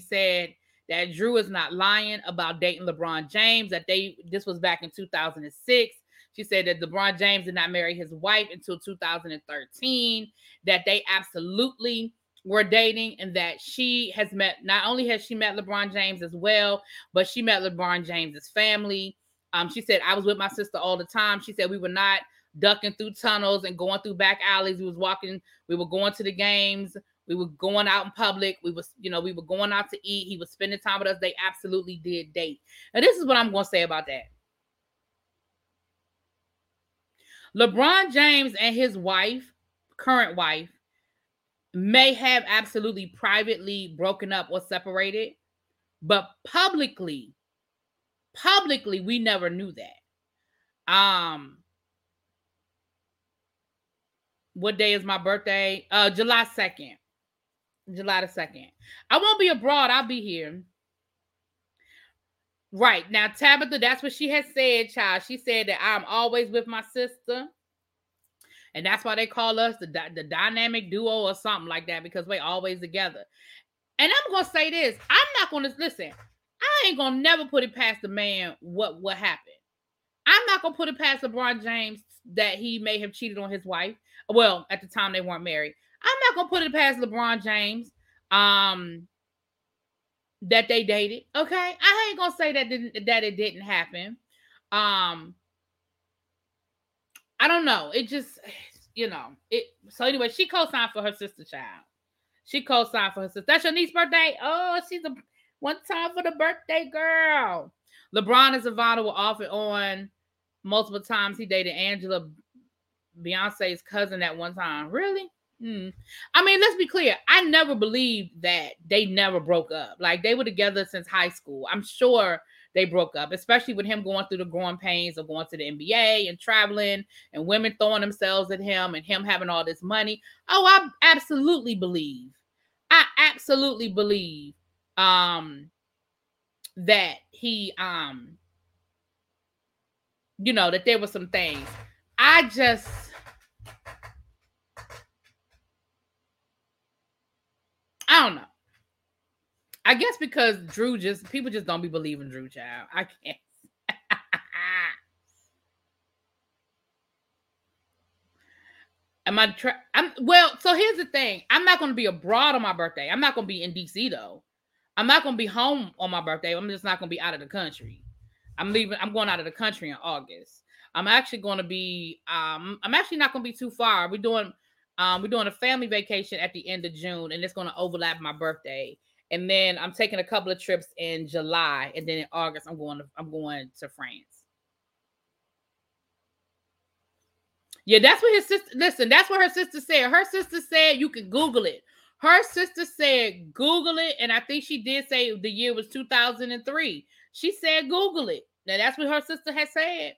said that Drew is not lying about dating LeBron James, this was back in 2006. She said that LeBron James did not marry his wife until 2013, that they absolutely were dating, and that not only has she met LeBron James as well, but she met LeBron James's family. She said, I was with my sister all the time. She said we were not ducking through tunnels and going through back alleys. We were going to the games. We were going out in public. We were going out to eat. He was spending time with us. They absolutely did date. And this is what I'm going to say about that. LeBron James and his wife, current wife, may have absolutely privately broken up or separated, but publicly, we never knew that. What day is my birthday? July the 2nd. I won't be abroad. I'll be here. Right. Now, Tabitha, that's what she has said, child. She said that I'm always with my sister. And that's why they call us the dynamic duo or something like that, because we're always together. And I'm going to say this. I'm not going to, listen, I ain't going to never put it past the man what happened. I'm not going to put it past LeBron James that he may have cheated on his wife. Well, at the time they weren't married. I'm not going to put it past LeBron James that they dated. Okay? I ain't going to say that it didn't happen. I don't know. It just, you know. So anyway, she co-signed for her sister, child. She co-signed for her sister. That's your niece's birthday? Oh, she's a one time for the birthday girl. LeBron and Savannah were off and on multiple times. He dated Angela, Beyonce's cousin, at one time. Really? I mean, let's be clear. I never believed that they never broke up. Like, they were together since high school. I'm sure they broke up, especially with him going through the growing pains of going to the NBA and traveling and women throwing themselves at him and him having all this money. Oh, I absolutely believe that he, you know, that there were some things. I just, I don't know. I guess because Drew just, people just don't be believing Drew, child. I can't. So here's the thing. I'm not going to be abroad on my birthday. I'm not going to be in DC though. I'm not going to be home on my birthday. I'm just not going to be out of the country. I'm going out of the country in August. I'm actually going to be, I'm actually not going to be too far. We're doing a family vacation at the end of June and it's going to overlap my birthday. And then I'm taking a couple of trips in July, and then in August I'm going to France. Yeah, that's what his sister. Listen, that's what her sister said. Her sister said you can Google it. Her sister said Google it, and I think she did say the year was 2003. She said Google it. Now that's what her sister had said.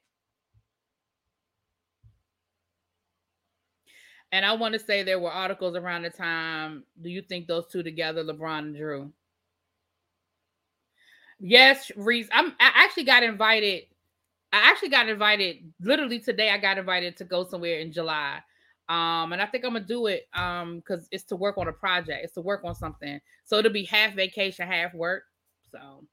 And I want to say there were articles around the time. Do you think those two together, LeBron and Drew? Yes, Reese. I actually got invited. Literally today, I got invited to go somewhere in July. And I think I'm gonna do it because it's to work on a project. It's to work on something. So it'll be half vacation, half work. So.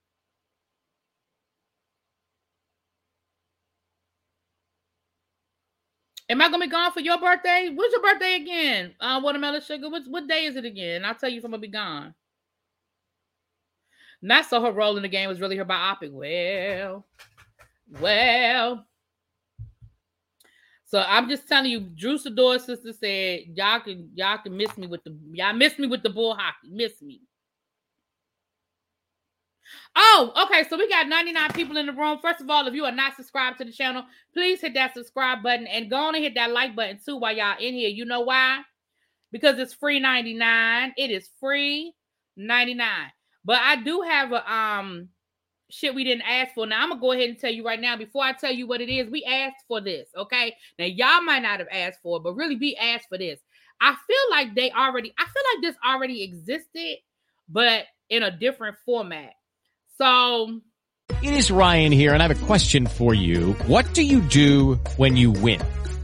Am I gonna be gone for your birthday? What's your birthday again? Watermelon Sugar. What day is it again? I'll tell you if I'm gonna be gone. Not so her role in the game was really her biopic. Well. So I'm just telling you, Drew Sadore's sister said y'all can miss me with the bull hockey. Miss me. Oh, okay. So we got 99 people in the room. First of all, if you are not subscribed to the channel, please hit that subscribe button and go on and hit that like button too while y'all in here. You know why? Because it's free 99. It is free 99. But I do have a shit we didn't ask for. Now I'm gonna go ahead and tell you right now before I tell you what it is. We asked for this, okay? Now y'all might not have asked for it, but really we asked for this. I feel like this already existed, but in a different format. So it is Ryan here, and I have a question for you. What do you do when you win?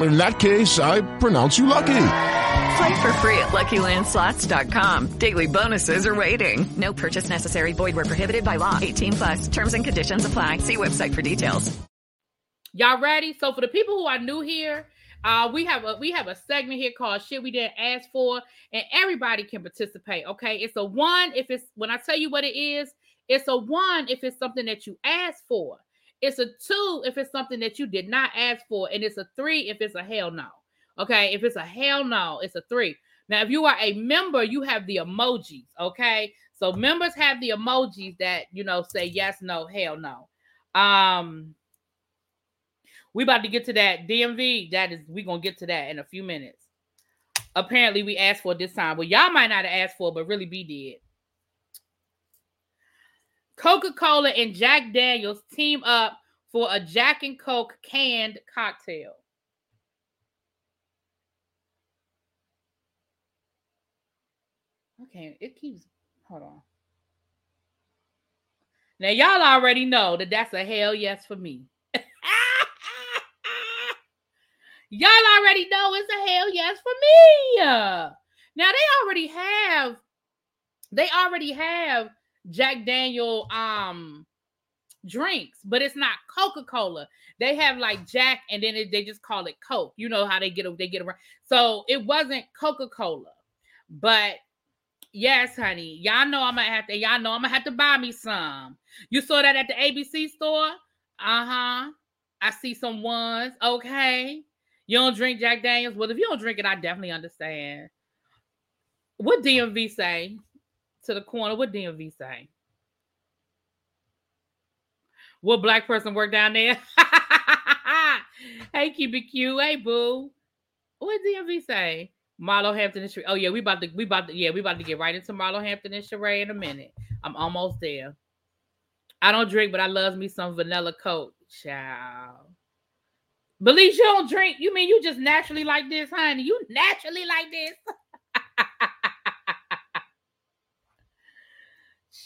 In that case, I pronounce you lucky. Play for free at LuckyLandSlots.com. Daily bonuses are waiting. No purchase necessary. Void where prohibited by law. 18+. Terms and conditions apply. See website for details. Y'all ready? So for the people who are new here, we have a segment here called Shit We Didn't Ask For, and everybody can participate, okay? It's a one if it's, when I tell you what it is, it's a one if it's something that you asked for. It's a 2 if it's something that you did not ask for, and it's a 3 if it's a hell no. Okay, if it's a hell no, it's a 3. Now, if you are a member, you have the emojis, okay? So members have the emojis that, you know, say yes, no, hell no. We about to get to that DMV. That is, we're going to get to that in a few minutes. Apparently, we asked for it this time. Well, y'all might not have asked for it, but really B did. Coca-Cola and Jack Daniels team up for a Jack and Coke canned cocktail. Okay, it keeps, hold on. Now, y'all already know that that's a hell yes for me. Y'all already know it's a hell yes for me. Now, they already have Jack Daniel drinks, but it's not Coca-Cola. They have like Jack, and then they just call it Coke. You know how they get around. So it wasn't Coca-Cola, but yes, honey, y'all know I'm gonna have to buy me some. You saw that at the ABC store? Uh-huh. I see some ones. Okay. You don't drink Jack Daniels? Well, if you don't drink it, I definitely understand. What DMV say? To the corner, what DMV say? What black person work down there? Hey, QBQ. Hey, boo. What DMV say? Marlo Hampton and Sheree. Oh, yeah, we about to get right into Marlo Hampton and Sheree in a minute. I'm almost there. I don't drink, but I love me some vanilla Coke. Child. Believe you don't drink. You mean you just naturally like this, honey? You naturally like this?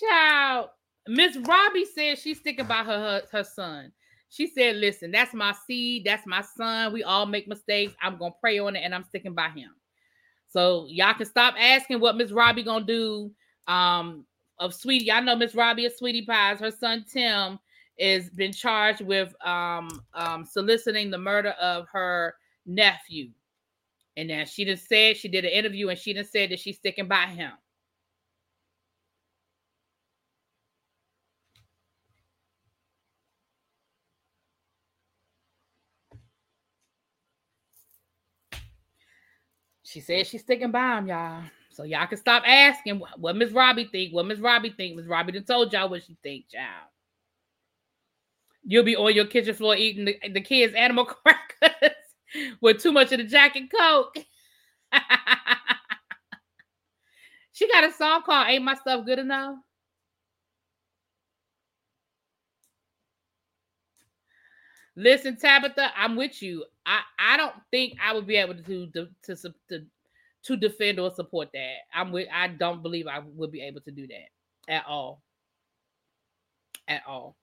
Child. Miss Robbie says she's thinking about her son. She said, listen, that's my seed. That's my son. We all make mistakes. I'm going to pray on it, and I'm sticking by him. So y'all can stop asking what Miss Robbie going to do of Sweetie. I know Miss Robbie is Sweetie Pies. Her son, Tim, has been charged with soliciting the murder of her nephew. And then she just said, she did an interview, and she just said that she's sticking by him. She said she's sticking by him, y'all. So y'all can stop asking what Miss Robbie think. What Miss Robbie think. Miss Robbie done told y'all what she think, y'all. You'll be on your kitchen floor eating the kids' animal crackers with too much of the Jack and Coke. She got a song called Ain't My Stuff Good Enough. Listen, Tabitha, I'm with you. I don't think I would be able to defend or support that. I don't believe I would be able to do that at all. At all.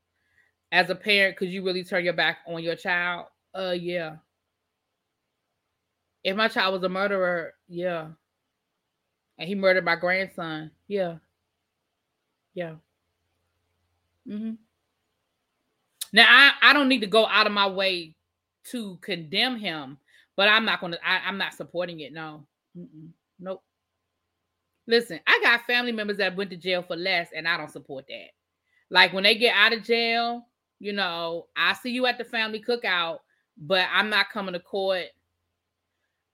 As a parent, could you really turn your back on your child? Yeah. If my child was a murderer, yeah. And he murdered my grandson, yeah. Yeah. Mm-hmm. Now, I don't need to go out of my way to condemn him, but I'm not supporting it, no. Mm-mm. Nope. Listen, I got family members that went to jail for less, and I don't support that. Like, when they get out of jail, you know, I see you at the family cookout, but I'm not coming to court.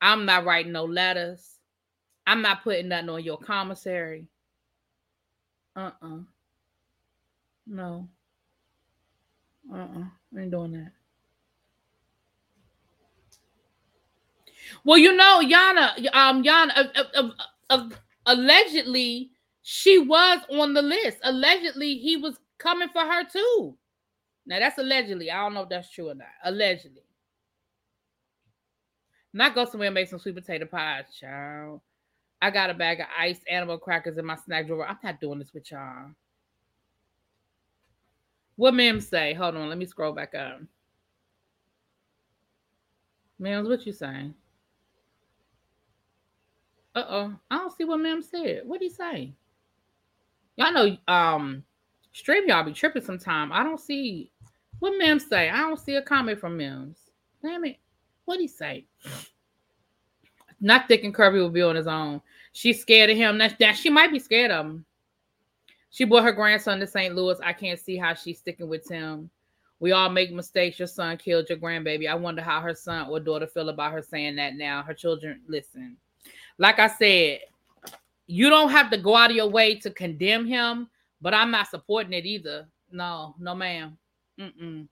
I'm not writing no letters. I'm not putting nothing on your commissary. No. I ain't doing that. Well, you know, Yana, allegedly she was on the list. Allegedly, he was coming for her too. Now that's allegedly. I don't know if that's true or not. Allegedly. Not go somewhere and make some sweet potato pies, child. I got a bag of iced animal crackers in my snack drawer. I'm not doing this with y'all. What Mims say? Hold on, let me scroll back up. Mims, what you saying? I don't see what Mims said. What did he say? Y'all know StreamYard be tripping sometime. I don't see what Mims say. I don't see a comment from Mims. Damn it. What did he say? Not Thick and Curvy will be on his own. She's scared of him. That she might be scared of him. She brought her grandson to St. Louis. I can't see how she's sticking with him. We all make mistakes. Your son killed your grandbaby. I wonder how her son or daughter feel about her saying that now. Her children, listen. Like I said, you don't have to go out of your way to condemn him, but I'm not supporting it either. No, no, ma'am. Mm-mm.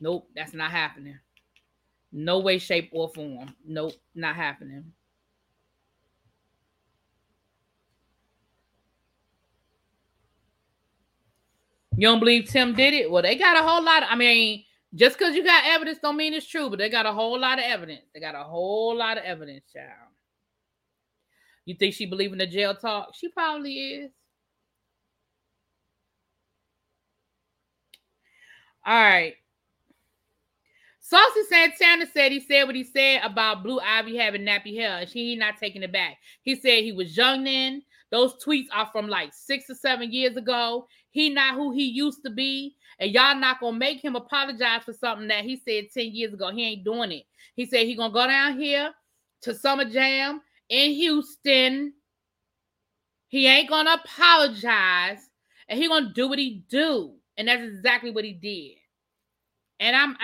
Nope, that's not happening. No way, shape, or form. Nope, not happening. You don't believe Tim did it? Well, they got a whole lot of, I mean, just because you got evidence don't mean it's true, but they got a whole lot of evidence. They got a whole lot of evidence, child. You think she believe in the jail talk? She probably is. All right. Saucy Santana said he said what he said about Blue Ivy having nappy hair, and she not taking it back. He said he was young then. Those tweets are from like 6 or 7 years ago. He not who he used to be, and y'all not gonna make him apologize for something that he said 10 years ago. He ain't doing it. He said he gonna go down here to Summer Jam in Houston. He ain't gonna apologize, and he gonna do what he do. And that's exactly what he did. And I'm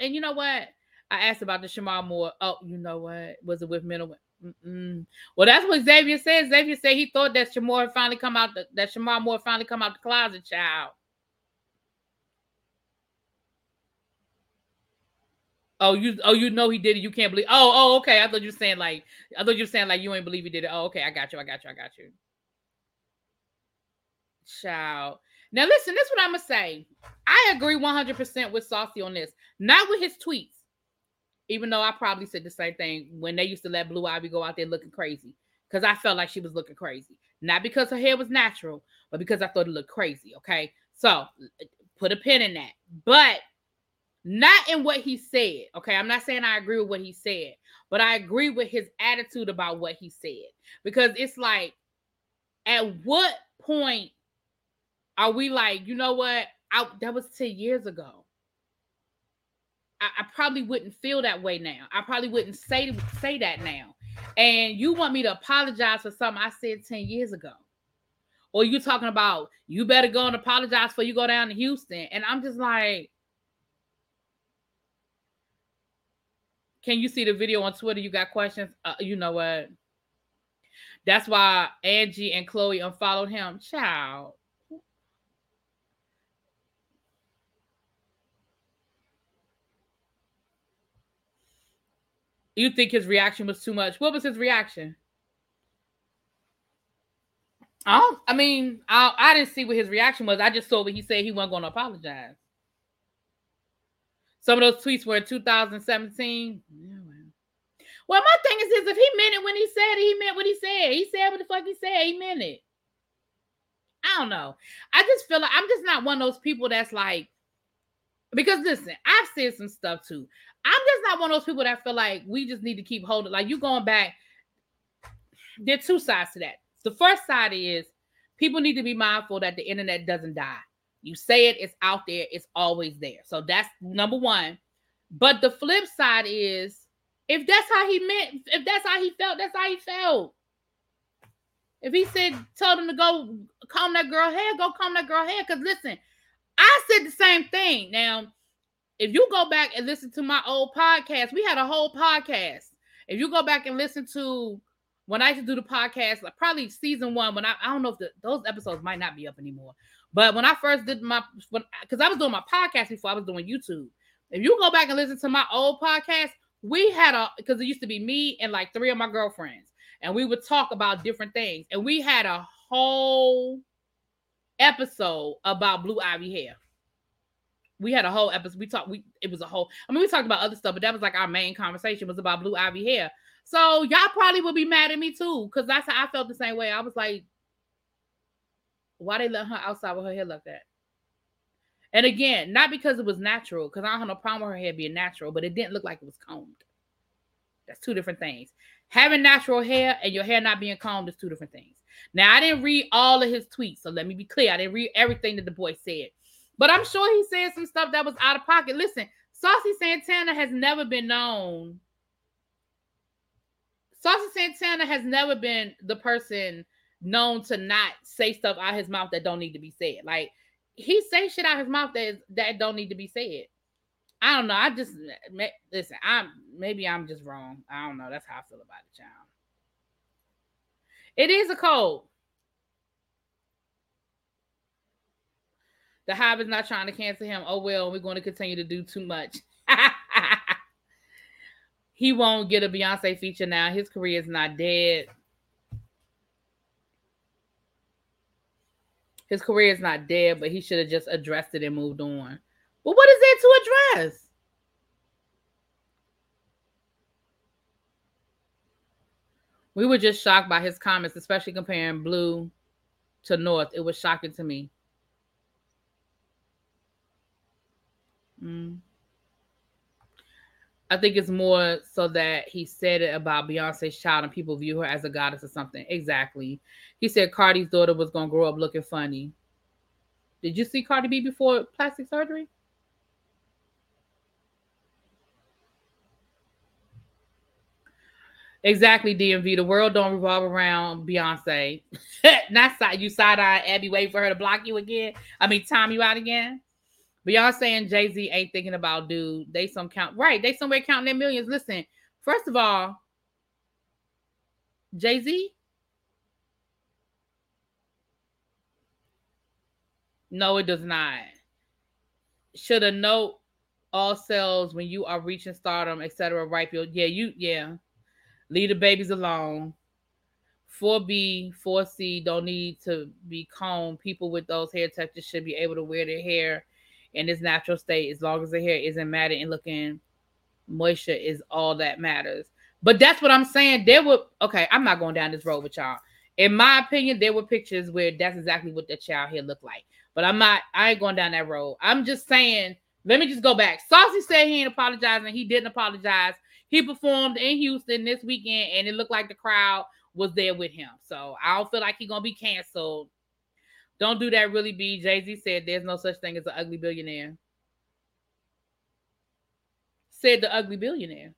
you know what? I asked about the Shamar Moore. Oh, you know what? Was it with Middlewood? Mm-mm. Well, that's what Xavier said. Xavier said he thought that Shamar Moore finally come out the closet, child. Oh, you know he did it. You can't believe. Oh, okay. I thought you were saying like you ain't believe he did it. Oh, okay. I got you. Child. Now, listen, this is what I'm going to say. I agree 100% with Saucy on this. Not with his tweets, even though I probably said the same thing when they used to let Blue Ivy go out there looking crazy, because I felt like she was looking crazy. Not because her hair was natural, but because I thought it looked crazy, okay? So, put a pin in that. But not in what he said, okay? I'm not saying I agree with what he said, but I agree with his attitude about what he said. Because it's like, at what point are we like, you know what? That was 10 years ago. I probably wouldn't feel that way now. I probably wouldn't say that now. And you want me to apologize for something I said 10 years ago? Or you talking about, you better go and apologize before you go down to Houston. And I'm just like, can you see the video on Twitter? You got questions? You know what? That's why Angie and Chloe unfollowed him. Child. You think his reaction was too much? What was his reaction? I didn't see what his reaction was. I just saw what he said. He wasn't going to apologize. Some of those tweets were in 2017. Well, my thing is if he meant it when he said it, he meant what he said. He said what the fuck he said. He meant it. I don't know. I just feel like I'm just not one of those people that's like, because listen, I've said some stuff too. I'm just not one of those people that feel like we just need to keep holding. Like, you going back. There are two sides to that. The first side is people need to be mindful that the internet doesn't die. You say it, it's out there. It's always there. So that's number one. But the flip side is if that's how he meant, if that's how he felt, that's how he felt. If he said, told him to go comb that girl hair, go comb that girl hair. Because listen, I said the same thing. Now, if you go back and listen to my old podcast, we had a whole podcast. If you go back and listen to when I used to do the podcast, like probably season one, when I don't know if those episodes might not be up anymore. But when I first did because I was doing my podcast before I was doing YouTube. If you go back and listen to my old podcast, we had because it used to be me and like three of my girlfriends. And we would talk about different things. And we had a whole episode about Blue Ivy hair. We had a whole episode. We talked about other stuff, but that was like our main conversation was about Blue Ivy hair. So y'all probably would be mad at me too, because that's how I felt the same way. I was like, why they let her outside with her hair like that? And again, not because it was natural, because I don't have no problem with her hair being natural, but it didn't look like it was combed. That's two different things. Having natural hair and your hair not being combed is two different things. Now, I didn't read all of his tweets, so let me be clear. I didn't read everything that the boy said. But I'm sure he said some stuff that was out of pocket. Listen, Saucy Santana has never been the person known to not say stuff out of his mouth that don't need to be said. Like, he say shit out his mouth that don't need to be said. I don't know. I just listen. Maybe I'm just wrong. I don't know. That's how I feel about it, child. It is a code. The Hive is not trying to cancel him. Oh, well, we're going to continue to do too much. He won't get a Beyonce feature now. His career is not dead. His career is not dead, but he should have just addressed it and moved on. But what is there to address? We were just shocked by his comments, especially comparing Blue to North. It was shocking to me. I think it's more so that he said it about Beyonce's child and people view her as a goddess or something. Exactly. He said Cardi's daughter was going to grow up looking funny. Did you see Cardi B before plastic surgery? Exactly, DMV. The world don't revolve around Beyonce. Not side. You side-eye Abby, wait for her to block you again. I mean, time you out again. Beyonce and Jay-Z ain't thinking about dude. They some count. Right. They somewhere counting their millions. Listen, first of all, Jay-Z. No, it does not. Should a note all sales when you are reaching stardom, etc. Right? Yeah. Leave the babies alone. 4B, 4C don't need to be combed. People with those hair textures should be able to wear their hair in its natural state as long as the hair isn't matted and looking moisture is all that matters. But that's what I'm saying. I'm not going down this road with y'all. In my opinion, there were pictures where that's exactly what the child hair looked like. But I ain't going down that road. I'm just saying, let me just go back. Saucy said he ain't apologizing. He didn't apologize. He performed in Houston this weekend, and it looked like the crowd was there with him. So I don't feel like he's going to be canceled. Don't do that, really, B. Jay-Z said there's no such thing as an ugly billionaire. Said the ugly billionaire.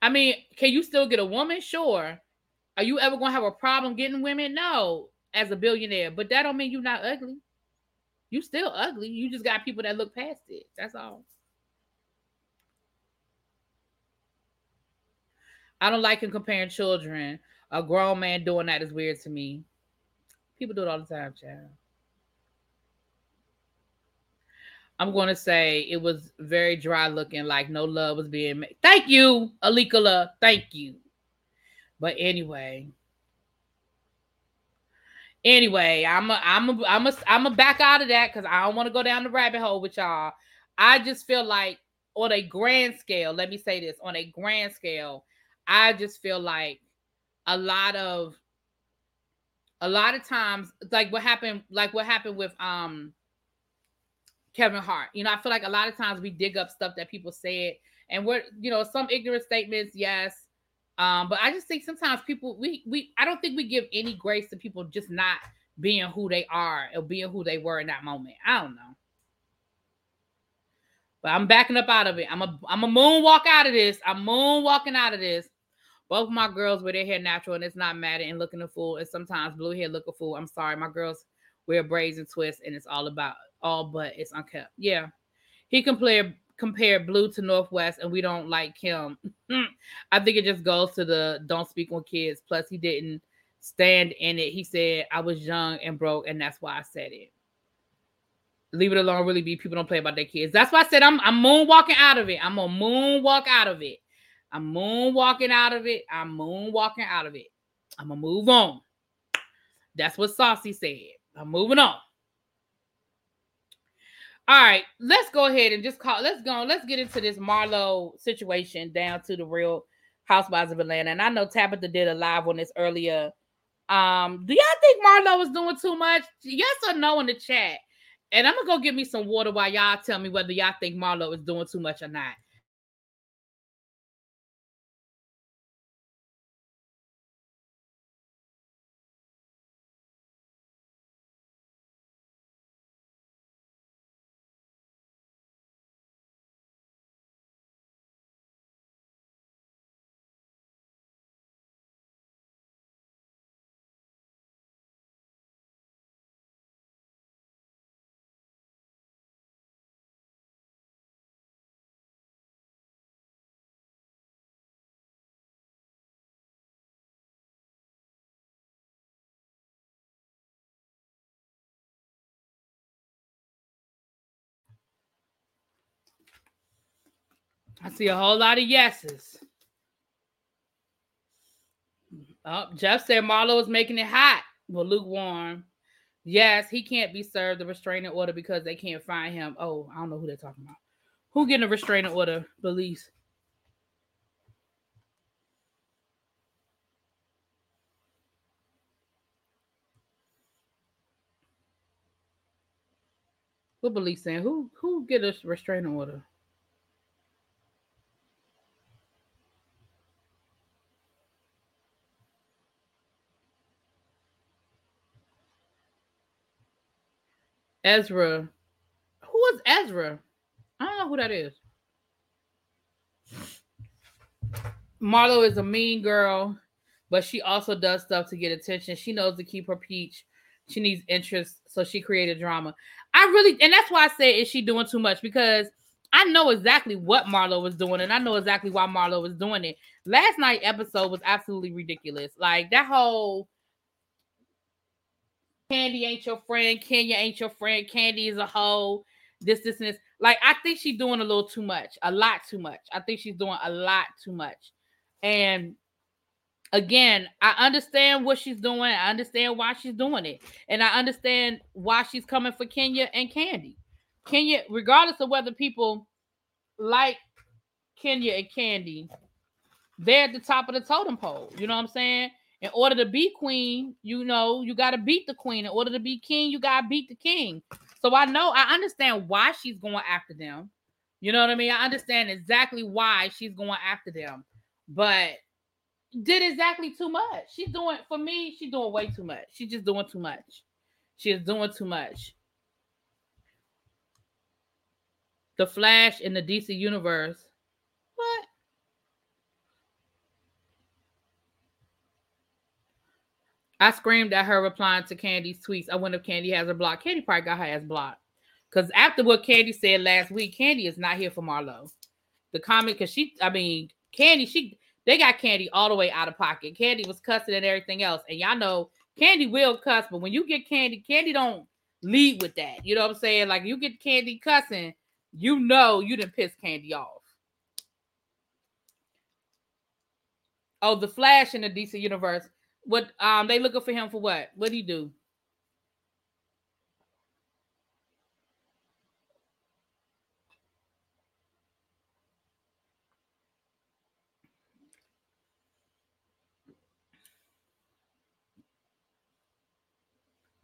I mean, can you still get a woman? Sure. Are you ever going to have a problem getting women? No, as a billionaire. But that don't mean you're not ugly. You still ugly. You just got people that look past it. That's all. I don't like him comparing children. A grown man doing that is weird to me. People do it all the time, child. I'm going to say it was very dry looking, like no love was being made. Thank you, Alikala. Thank you. But anyway, I'm back out of that because I don't want to go down the rabbit hole with y'all. I just feel like on a grand scale, let me say this, on a grand scale, I just feel like a lot of times, like what happened with Kevin Hart. You know, I feel like a lot of times we dig up stuff that people said, and we're, you know, some ignorant statements, yes. But I just think sometimes people, I don't think we give any grace to people just not being who they are or being who they were in that moment. I don't know. But I'm backing up out of it. I'm a moonwalk out of this. I'm moonwalking out of this. Both my girls wear their hair natural and it's not matted and looking a fool. And sometimes blue hair look a fool. I'm sorry. My girls wear braids and twists and it's all but it's unkept. Yeah. He can compare Blue to Northwest and we don't like him. I think it just goes to the don't speak on kids. Plus he didn't stand in it. He said, I was young and broke and that's why I said it. Leave it alone, really, be people don't play about their kids. That's why I said I'm moonwalking out of it. I'm gonna moonwalk out of it. I'm moonwalking out of it. I'm moonwalking out of it. I'm gonna move on. That's what Saucy said. I'm moving on. All right, let's go ahead and just call. Let's go. Let's get into this Marlo situation down to the Real Housewives of Atlanta. And I know Tabitha did a live on this earlier. Do y'all think Marlo is doing too much? Yes or no in the chat. And I'm going to go get me some water while y'all tell me whether y'all think Marlo is doing too much or not. I see a whole lot of yeses. Oh, Jeff said Marlo is making it hot. Well, lukewarm. Yes, he can't be served the restraining order because they can't find him. Oh, I don't know who they're talking about. Who getting a restraining order? Belize. What Belize saying? Who get a restraining order? Ezra. Who is Ezra? I don't know who that is. Marlo is a mean girl, but she also does stuff to get attention. She knows to keep her peach. She needs interest, so she created drama. And that's why I say, is she doing too much? Because I know exactly what Marlo was doing, and I know exactly why Marlo was doing it. Last night's episode was absolutely ridiculous. Like, that whole Candy ain't your friend, Kenya ain't your friend, Candy is a hoe, this, and this. Like, I think she's doing a lot too much. I think she's doing a lot too much. And again, I understand what she's doing. I understand why she's doing it. And I understand why she's coming for Kenya and Candy. Kenya, regardless of whether people like Kenya and Candy, they're at the top of the totem pole. You know what I'm saying? In order to be queen, you got to beat the queen. In order to be king, you got to beat the king. So I understand why she's going after them. You know what I mean? I understand exactly why she's going after them. But did exactly too much. She's doing way too much. She's just doing too much. She is doing too much. The Flash in the DC universe. What? I screamed at her replying to Candy's tweets. I wonder if Candy has her blocked. Candy probably got her ass blocked. Because after what Candy said last week, Candy is not here for Marlo. The comment, because they got Candy all the way out of pocket. Candy was cussing and everything else. And y'all know Candy will cuss, but when you get Candy don't lead with that. You know what I'm saying? Like, you get Candy cussing, you done piss Candy off. Oh, the Flash in the DC universe. What they looking for him for what? What'd he do?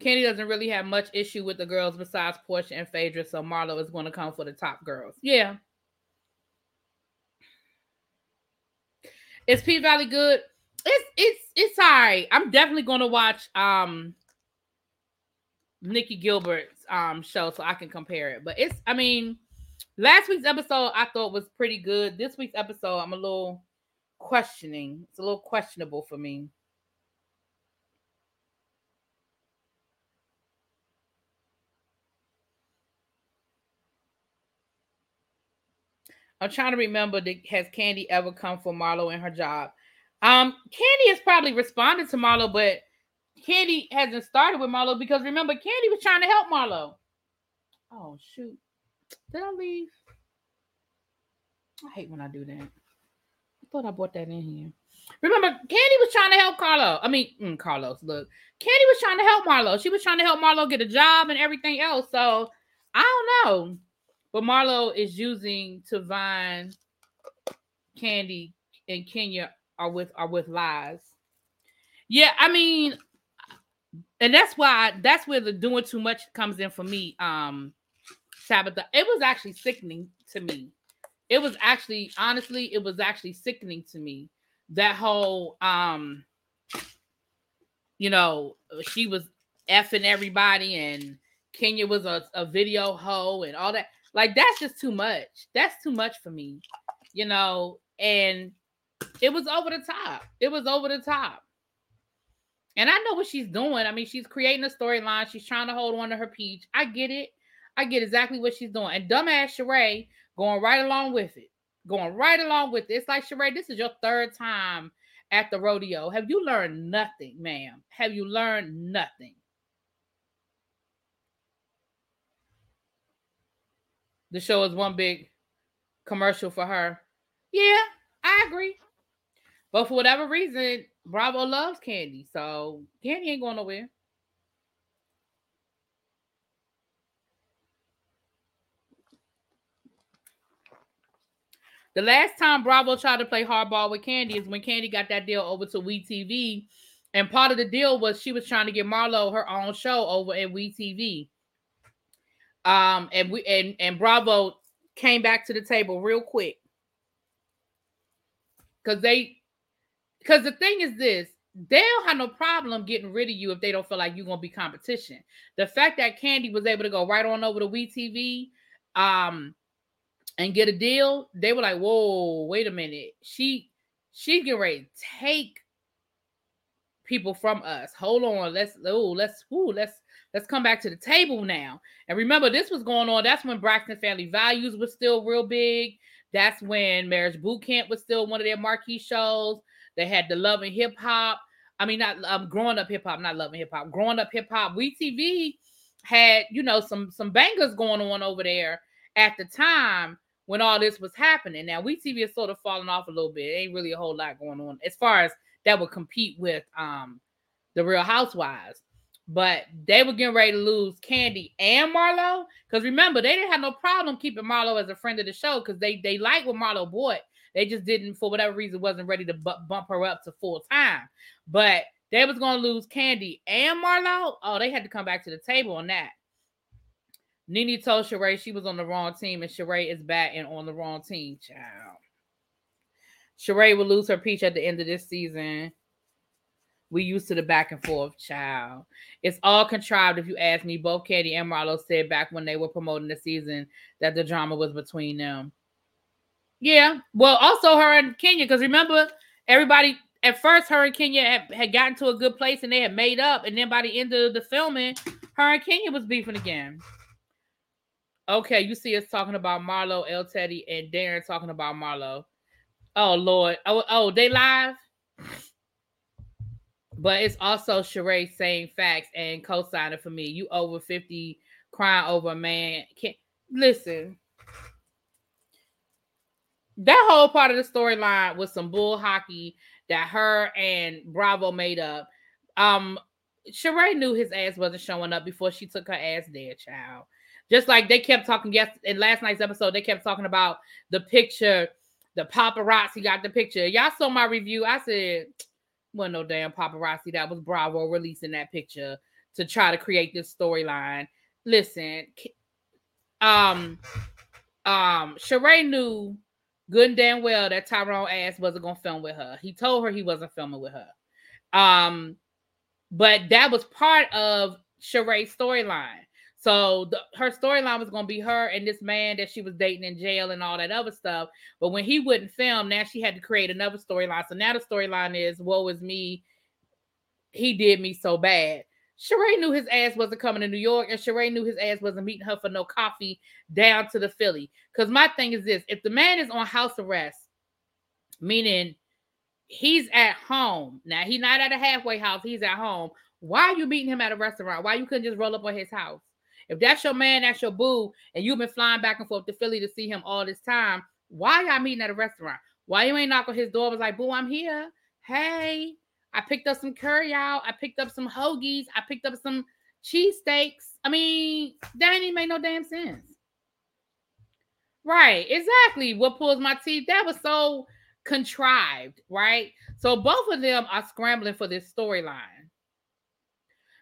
Candy doesn't really have much issue with the girls besides Portia and Phaedra, so Marlo is going to come for the top girls. Yeah. Is P Valley good? It's all right. I'm definitely going to watch Nikki Gilbert's show so I can compare it. But last week's episode I thought was pretty good. This week's episode I'm a little questioning. It's a little questionable for me. I'm trying to remember, has Candy ever come for Marlo in her job? Candy has probably responded to Marlo, but Candy hasn't started with Marlo because remember, Candy was trying to help Marlo. Oh, shoot. Did I leave? I hate when I do that. I thought I brought that in here. Remember, Candy was trying to help Carlos. Look, Candy was trying to help Marlo. She was trying to help Marlo get a job and everything else. So, I don't know. But Marlo is using to Vine, Candy, and Kenya are with lies. Yeah, and that's where the doing too much comes in for me, Tabitha. It was actually sickening to me. It was actually, honestly, sickening to me. That whole, she was effing everybody and Kenya was a video hoe and all that. Like, that's just too much. That's too much for me, and it was over the top. And I know what she's doing. She's creating a storyline. She's trying to hold on to her peach. I get it. I get exactly what she's doing. And dumbass Sheree going right along with it. It's like, Sheree, this is your third time at the rodeo. Have you learned nothing, ma'am? Have you learned nothing? The show is one big commercial for her. Yeah, I agree. But for whatever reason, Bravo loves Candy. So Candy ain't going nowhere. The last time Bravo tried to play hardball with Candy is when Candy got that deal over to WeTV. And part of the deal was she was trying to get Marlo her own show over at WeTV. And Bravo came back to the table real quick. Because the thing is this, they don't have no problem getting rid of you if they don't feel like you're going to be competition. The fact that Candy was able to go right on over to WeTV, and get a deal, they were like, whoa, wait a minute. She get ready to take people from us. Hold on. Let's come back to the table now. And remember, this was going on. That's when Braxton Family Values was still real big. That's when Marriage Boot Camp was still one of their marquee shows. They had the Love and Hip Hop. I mean, Growing Up Hip Hop, not Love and Hip Hop. Growing Up Hip Hop. WeTV had, some bangers going on over there at the time when all this was happening. Now, WeTV is sort of falling off a little bit. It ain't really a whole lot going on as far as that would compete with the Real Housewives. But they were getting ready to lose Candy and Marlo. Because remember, they didn't have no problem keeping Marlo as a friend of the show because they liked what Marlo bought. They just didn't, for whatever reason, wasn't ready to bump her up to full time. But they was going to lose Candy and Marlo. Oh, they had to come back to the table on that. Nene told Sheree she was on the wrong team, and Sheree is back and on the wrong team, child. Sheree will lose her peach at the end of this season. We used to the back and forth, child. It's all contrived, if you ask me. Both Candy and Marlo said back when they were promoting the season that the drama was between them. Yeah, well, also her and Kenya, because remember, everybody, at first, her and Kenya had gotten to a good place, and they had made up, and then by the end of the filming, her and Kenya was beefing again. Okay, you see us talking about Marlo, El Teddy, and Darren talking about Marlo. Oh, Lord. Oh, they live? But it's also Sheree saying facts and co-signing for me. You over 50, crying over a man. Listen. That whole part of the storyline was some bull hockey that her and Bravo made up. Sheree knew his ass wasn't showing up before she took her ass there, child. Just like they kept talking, yes, in last night's episode, they kept talking about the picture, the paparazzi got the picture. Y'all saw my review. I said, well, no damn paparazzi. That was Bravo releasing that picture to try to create this storyline. Listen, Sheree knew good and damn well that Tyrone ass wasn't going to film with her. He told her he wasn't filming with her. But that was part of Sheree's storyline. So her storyline was going to be her and this man that she was dating in jail and all that other stuff. But when he wouldn't film, now she had to create another storyline. So now the storyline is, woe is me. He did me so bad. Sheree knew his ass wasn't coming to New York, and Sheree knew his ass wasn't meeting her for no coffee down to the Philly. Because my thing is this. If the man is on house arrest, meaning he's at home. Now, he's not at a halfway house. He's at home. Why are you meeting him at a restaurant? Why you couldn't just roll up on his house? If that's your man, that's your boo, and you've been flying back and forth to Philly to see him all this time, why y'all meeting at a restaurant? Why you ain't knock on his door? Was like, boo, I'm here. Hey, I picked up some curry out. I picked up some hoagies. I picked up some cheesesteaks. I mean, that ain't even make no damn sense. Right, exactly. What pulls my teeth? That was so contrived, right? So both of them are scrambling for this storyline.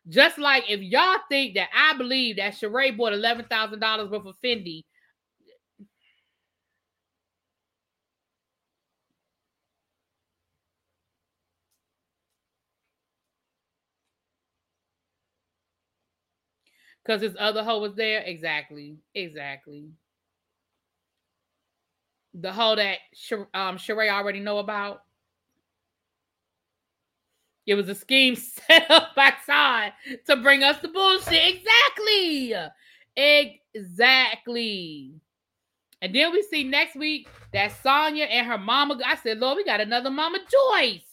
Just like if y'all think that I believe that Sheree bought $11,000 worth of Fendi. Because his other hoe was there. Exactly. The hoe that Sheree already know about. It was a scheme set up by Todd to bring us the bullshit. Exactly. And then we see next week that Sonya and her mama. I said, Lord, we got another Mama Joyce.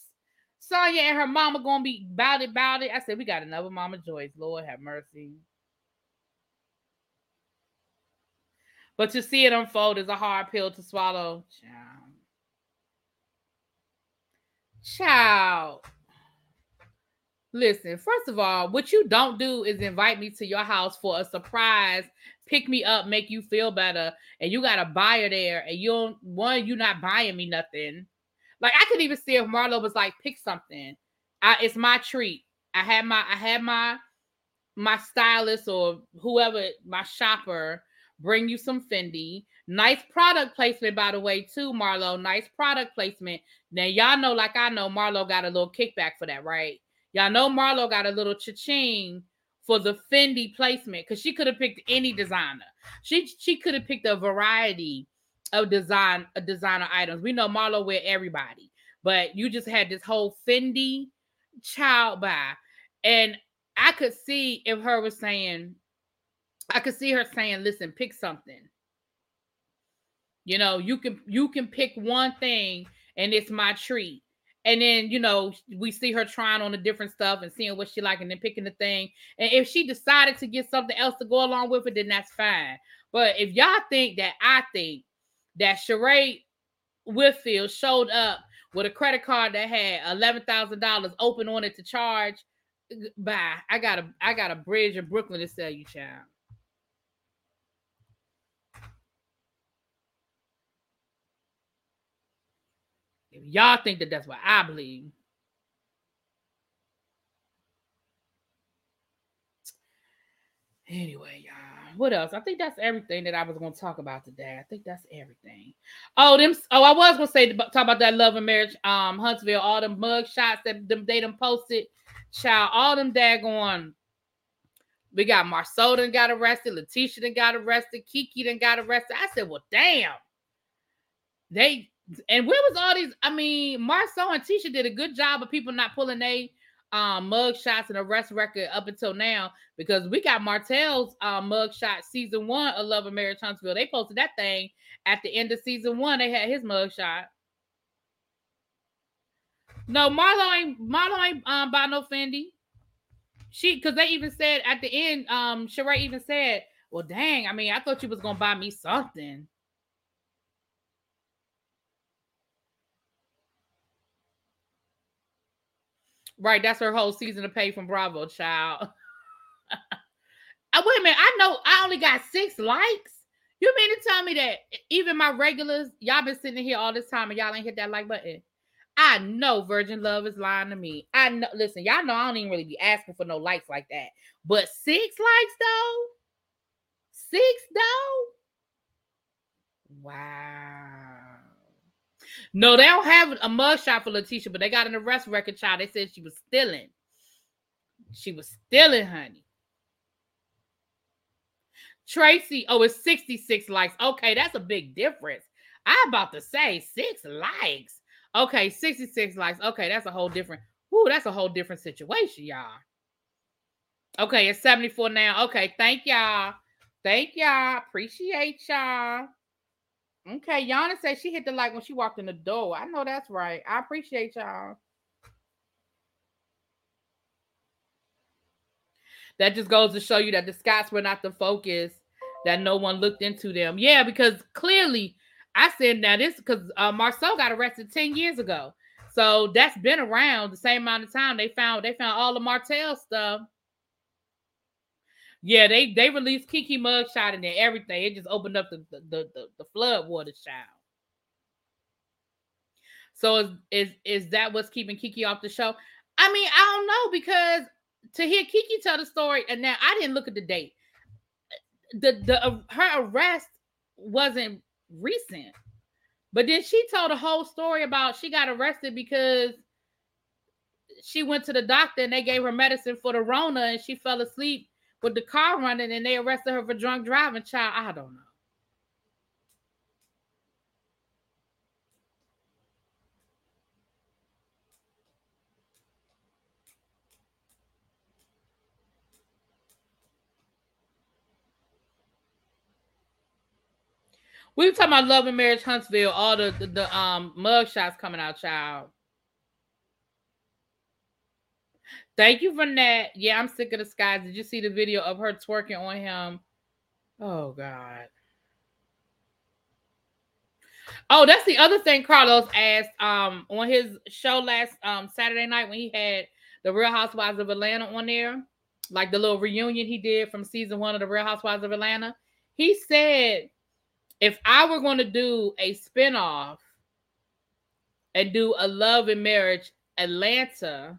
Sonya and her mama going to be about it. I said, we got another Mama Joyce. Lord, have mercy. But to see it unfold is a hard pill to swallow. Child. Listen, first of all, what you don't do is invite me to your house for a surprise, pick me up, make you feel better, and you got a buyer there, and you don't, one, you're not buying me nothing. Like, I could even see if Marlo was like, pick something. It's my treat. I had my stylist or whoever, my shopper, bring you some Fendi. Nice product placement, by the way, too, Marlo. Nice product placement. Now, y'all know, like I know, Marlo got a little kickback for that, right? Y'all know Marlo got a little cha-ching for the Fendi placement because she could have picked any designer. She could have picked a variety of designer items. We know Marlo wear everybody, but you just had this whole Fendi child buy. And I could see if her was saying, I could see her saying, listen, pick something. You know, you can pick one thing and it's my treat. And then, you know, we see her trying on the different stuff and seeing what she like and then picking the thing. And if she decided to get something else to go along with it, then that's fine. But if y'all think that I think that Sheree Whitfield showed up with a credit card that had $11,000 open on it to charge, bye. I got a bridge in Brooklyn to sell you, child. Y'all think that that's what I believe. Anyway, y'all, what else? I think that's everything that I was going to talk about today. I think that's everything. I was going to say, talk about that Love and Marriage, Huntsville, all them mug shots that they done posted. Child, all them daggone. We got Marceau done got arrested. Letitia done got arrested. Kiki done got arrested. I said, well, damn. And where was all these? I mean, Marceau and Tisha did a good job of people not pulling their mug shots and arrest record up until now, because we got Martell's mug shot season 1 of Love and Marriage Huntsville. They posted that thing at the end of season 1. They had his mug shot. No, Marlo ain't buy no Fendi. Because they even said at the end, Sheree even said, well, dang, I mean, I thought you was going to buy me something. Right, that's her whole season of pay from Bravo, child. Wait a minute, I know I only got 6 likes. You mean to tell me that even my regulars, y'all been sitting here all this time and y'all ain't hit that like button? I know Virgin Love is lying to me. I know. Listen, y'all know I don't even really be asking for no likes like that. But 6 likes, though? 6, though? Wow. No, they don't have a mugshot for Letitia, but they got an arrest record, child. They said she was stealing. She was stealing, honey. Tracy, it's 66 likes. Okay, that's a big difference. I about to say 6 likes. Okay, 66 likes. Okay, that's a whole different. Ooh, that's a whole different situation, y'all. Okay, it's 74 now. Okay, thank y'all. Thank y'all. Appreciate y'all. Okay, Yana said she hit the like when she walked in the door. I know that's right. I appreciate y'all. That just goes to show you that the Scots were not the focus, that no one looked into them. Yeah, because clearly, I said now this because Marceau got arrested 10 years ago. So that's been around the same amount of time. They found all the Martell stuff. Yeah, they released Kiki mugshot and then everything. It just opened up the flood water, child. So is that what's keeping Kiki off the show? I mean, I don't know, because to hear Kiki tell the story, and now I didn't look at the date. Her arrest wasn't recent, but then she told a whole story about she got arrested because she went to the doctor and they gave her medicine for the Rona and she fell asleep with the car running, and they arrested her for drunk driving, child. I don't know. We were talking about Love and Marriage Huntsville, all the mug shots coming out, child. Thank you for that. Yeah, I'm sick of the skies. Did you see the video of her twerking on him? Oh, God. Oh, that's the other thing Carlos asked on his show last Saturday night when he had the Real Housewives of Atlanta on there, like the little reunion he did from season one of the Real Housewives of Atlanta. He said, if I were going to do a spinoff and do a Love and Marriage Atlanta,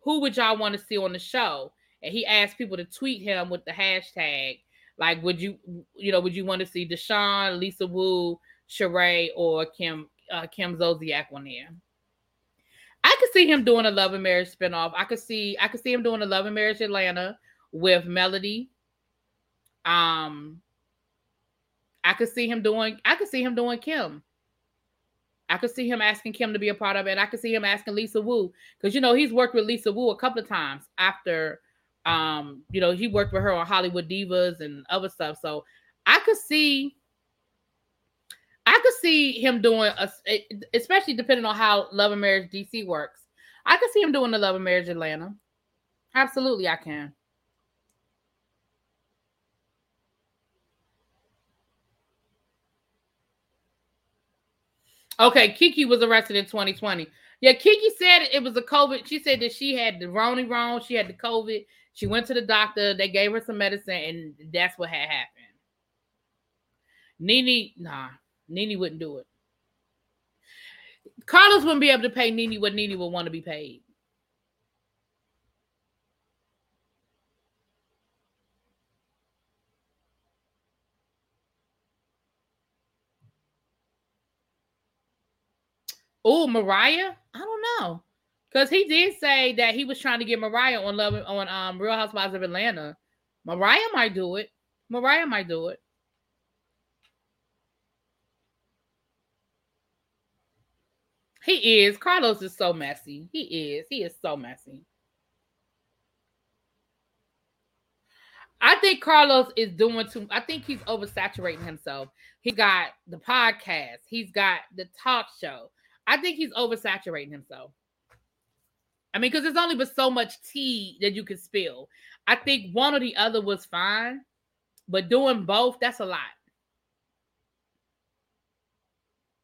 who would y'all want to see on the show? And he asked people to tweet him with the hashtag. Like, would you want to see Deshaun, Lisa Wu, Sheree, or Kim Zolciak on there? I could see him doing a Love and Marriage spinoff. I could see him doing a Love and Marriage Atlanta with Melody. I could see him doing Kim. I could see him asking Kim to be a part of it. And I could see him asking Lisa Wu, because he's worked with Lisa Wu a couple of times after. He worked with her on Hollywood Divas and other stuff. So I could see him doing, especially depending on how Love and Marriage DC works. I could see him doing the Love and Marriage Atlanta. Absolutely, I can. Okay, Kiki was arrested in 2020. Yeah, Kiki said it was a COVID. She said that she had the Roni wrong. She had the COVID. She went to the doctor. They gave her some medicine, and that's what had happened. Nene wouldn't do it. Carlos wouldn't be able to pay Nene what Nene would want to be paid. Oh, Mariah? I don't know. Because he did say that he was trying to get Mariah on Real Housewives of Atlanta. Mariah might do it. He is. Carlos is so messy. He is. He is so messy. I think Carlos is doing too. I think he's oversaturating himself. He got the podcast. He's got the talk show. I think he's oversaturating himself. I mean, because there's only but so much tea that you can spill. I think one or the other was fine, but doing both, that's a lot.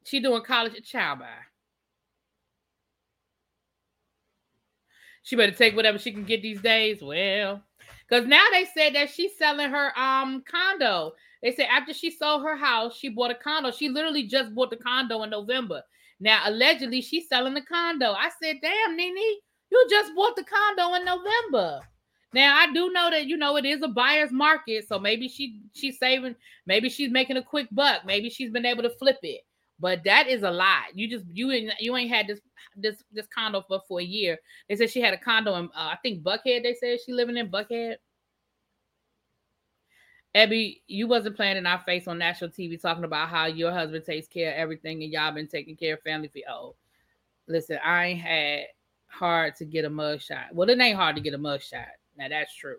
She doing college at child by. She better take whatever she can get these days. Well, because now they said that she's selling her condo. They said after she sold her house, she bought a condo. She literally just bought the condo in November. Now, allegedly, she's selling the condo. I said, damn, Nene, you just bought the condo in November. Now, I do know that, it is a buyer's market, so maybe she's saving. Maybe she's making a quick buck. Maybe she's been able to flip it. But that is a lot. You ain't had this condo for a year. They said she had a condo in, I think, Buckhead. They said she's living in Buckhead. Abby, you wasn't playing in our face on national TV talking about how your husband takes care of everything and y'all been taking care of family for listen, I ain't had hard to get a mugshot. Well, it ain't hard to get a mugshot. Now, that's true.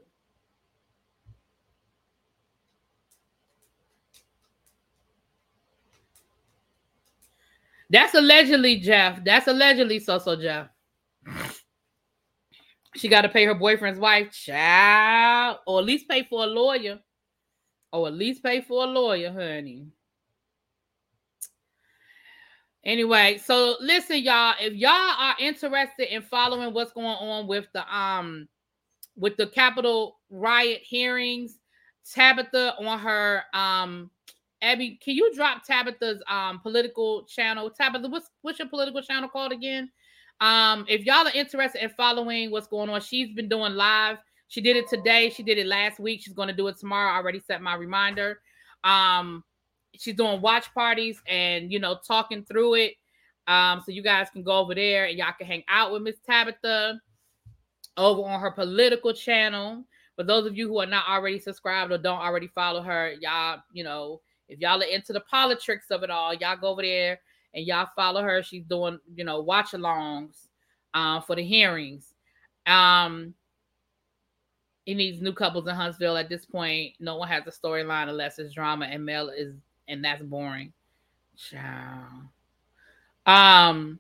That's allegedly, Jeff. That's allegedly so, Jeff. She got to pay her boyfriend's wife, child, or at least pay for a lawyer. Honey. Anyway, so listen, y'all. If y'all are interested in following what's going on with the Capitol riot hearings, Tabitha on her Abby, can you drop Tabitha's political channel? Tabitha, what's your political channel called again? If y'all are interested in following what's going on, she's been doing live. She did it today. She did it last week. She's going to do it tomorrow. I already set my reminder. She's doing watch parties and, talking through it. So you guys can go over there and y'all can hang out with Miss Tabitha over on her political channel. For those of you who are not already subscribed or don't already follow her, y'all, if y'all are into the politics of it all, y'all go over there and y'all follow her. She's doing, watch-alongs for the hearings. It needs new couples in Huntsville at this point. No one has a storyline unless it's drama and male is, and that's boring. Ciao. Y'all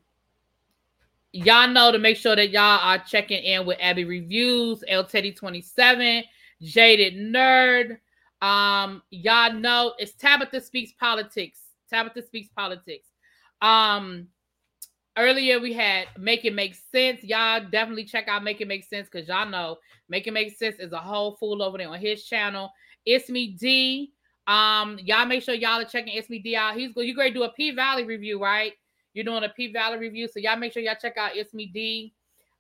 know to make sure that y'all are checking in with Abby Reviews, L Teddy 27, Jaded Nerd. Y'all know it's Tabitha Speaks Politics. Tabitha Speaks Politics. Earlier we had Make It Make Sense. Y'all definitely check out Make It Make Sense, because y'all know Make It Make Sense is a whole fool over there on his channel. It's Me D. Y'all make sure y'all are checking It's Me D out. You're going to do a P-Valley review, right? You're doing a P-Valley review, so y'all make sure y'all check out It's Me D.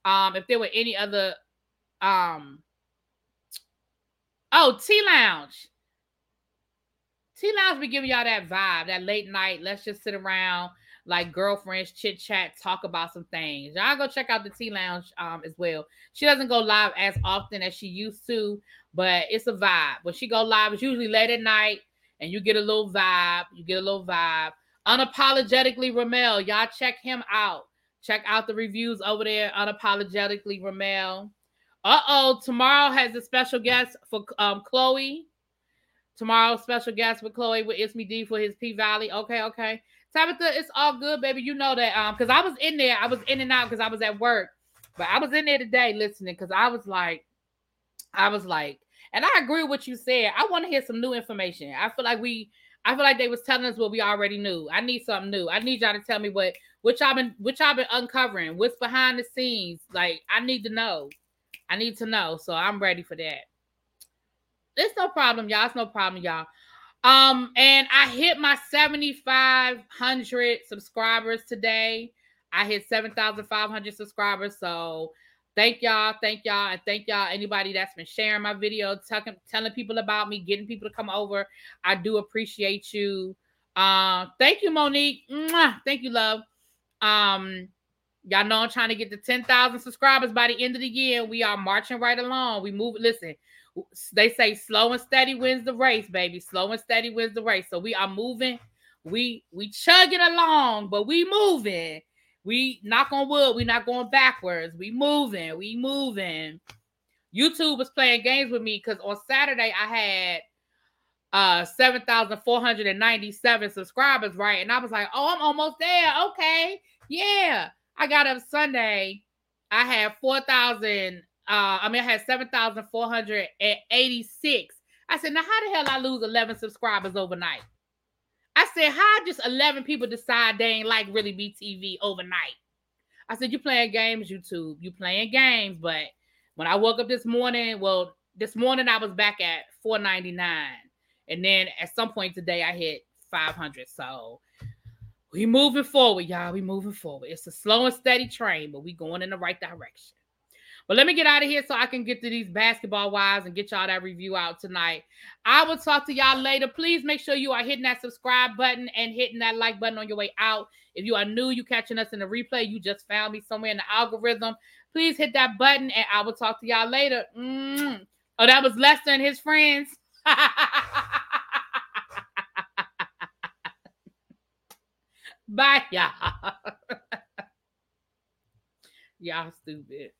If there were any other, T-Lounge. T-Lounge be giving y'all that vibe, that late night, let's just sit around like girlfriends, chit-chat, talk about some things. Y'all go check out the T-Lounge as well. She doesn't go live as often as she used to, but it's a vibe. When she go live, it's usually late at night, and you get a little vibe. Unapologetically Ramel, y'all check him out. Check out the reviews over there, Unapologetically Ramel. Tomorrow has a special guest for Chloe. Tomorrow's special guest with Chloe with It's Me D for his P-Valley. Okay. Tabitha, it's all good, baby. You know that. Because I was in there. I was in and out because I was at work. But I was in there today listening, because I was like, and I agree with what you said. I want to hear some new information. I feel like they was telling us what we already knew. I need something new. I need y'all to tell me what y'all been uncovering, what's behind the scenes. Like, I need to know. So I'm ready for that. It's no problem, y'all. And I hit my 7,500 subscribers today. I hit 7,500 subscribers. So thank y'all. And thank y'all, anybody that's been sharing my video, telling people about me, getting people to come over. I do appreciate you. Thank you, Monique. Mwah! Thank you, love. Y'all know I'm trying to get to 10,000 subscribers by the end of the year. We are marching right along. Listen. They say slow and steady wins the race, baby. Slow and steady wins the race. So we are moving. We chugging along, but we moving. We, knock on wood, we not going backwards. We moving. YouTube was playing games with me, because on Saturday I had 7,497 subscribers, right? And I was like, oh, I'm almost there. Okay. Yeah. I got up Sunday. I had 7,486. I said, now how the hell I lose 11 subscribers overnight? I said, how just 11 people decide they ain't like really BTV overnight? I said, you playing games, YouTube. You playing games. But when I woke up this morning I was back at 499. And then at some point today, I hit 500. So we moving forward, y'all. We moving forward. It's a slow and steady train, but we going in the right direction. But let me get out of here so I can get to these basketball wives and get y'all that review out tonight. I will talk to y'all later. Please make sure you are hitting that subscribe button and hitting that like button on your way out. If you are new, you catching us in the replay, you just found me somewhere in the algorithm. Please hit that button, and I will talk to y'all later. Oh, that was Lester and his friends. Bye, y'all. Y'all stupid.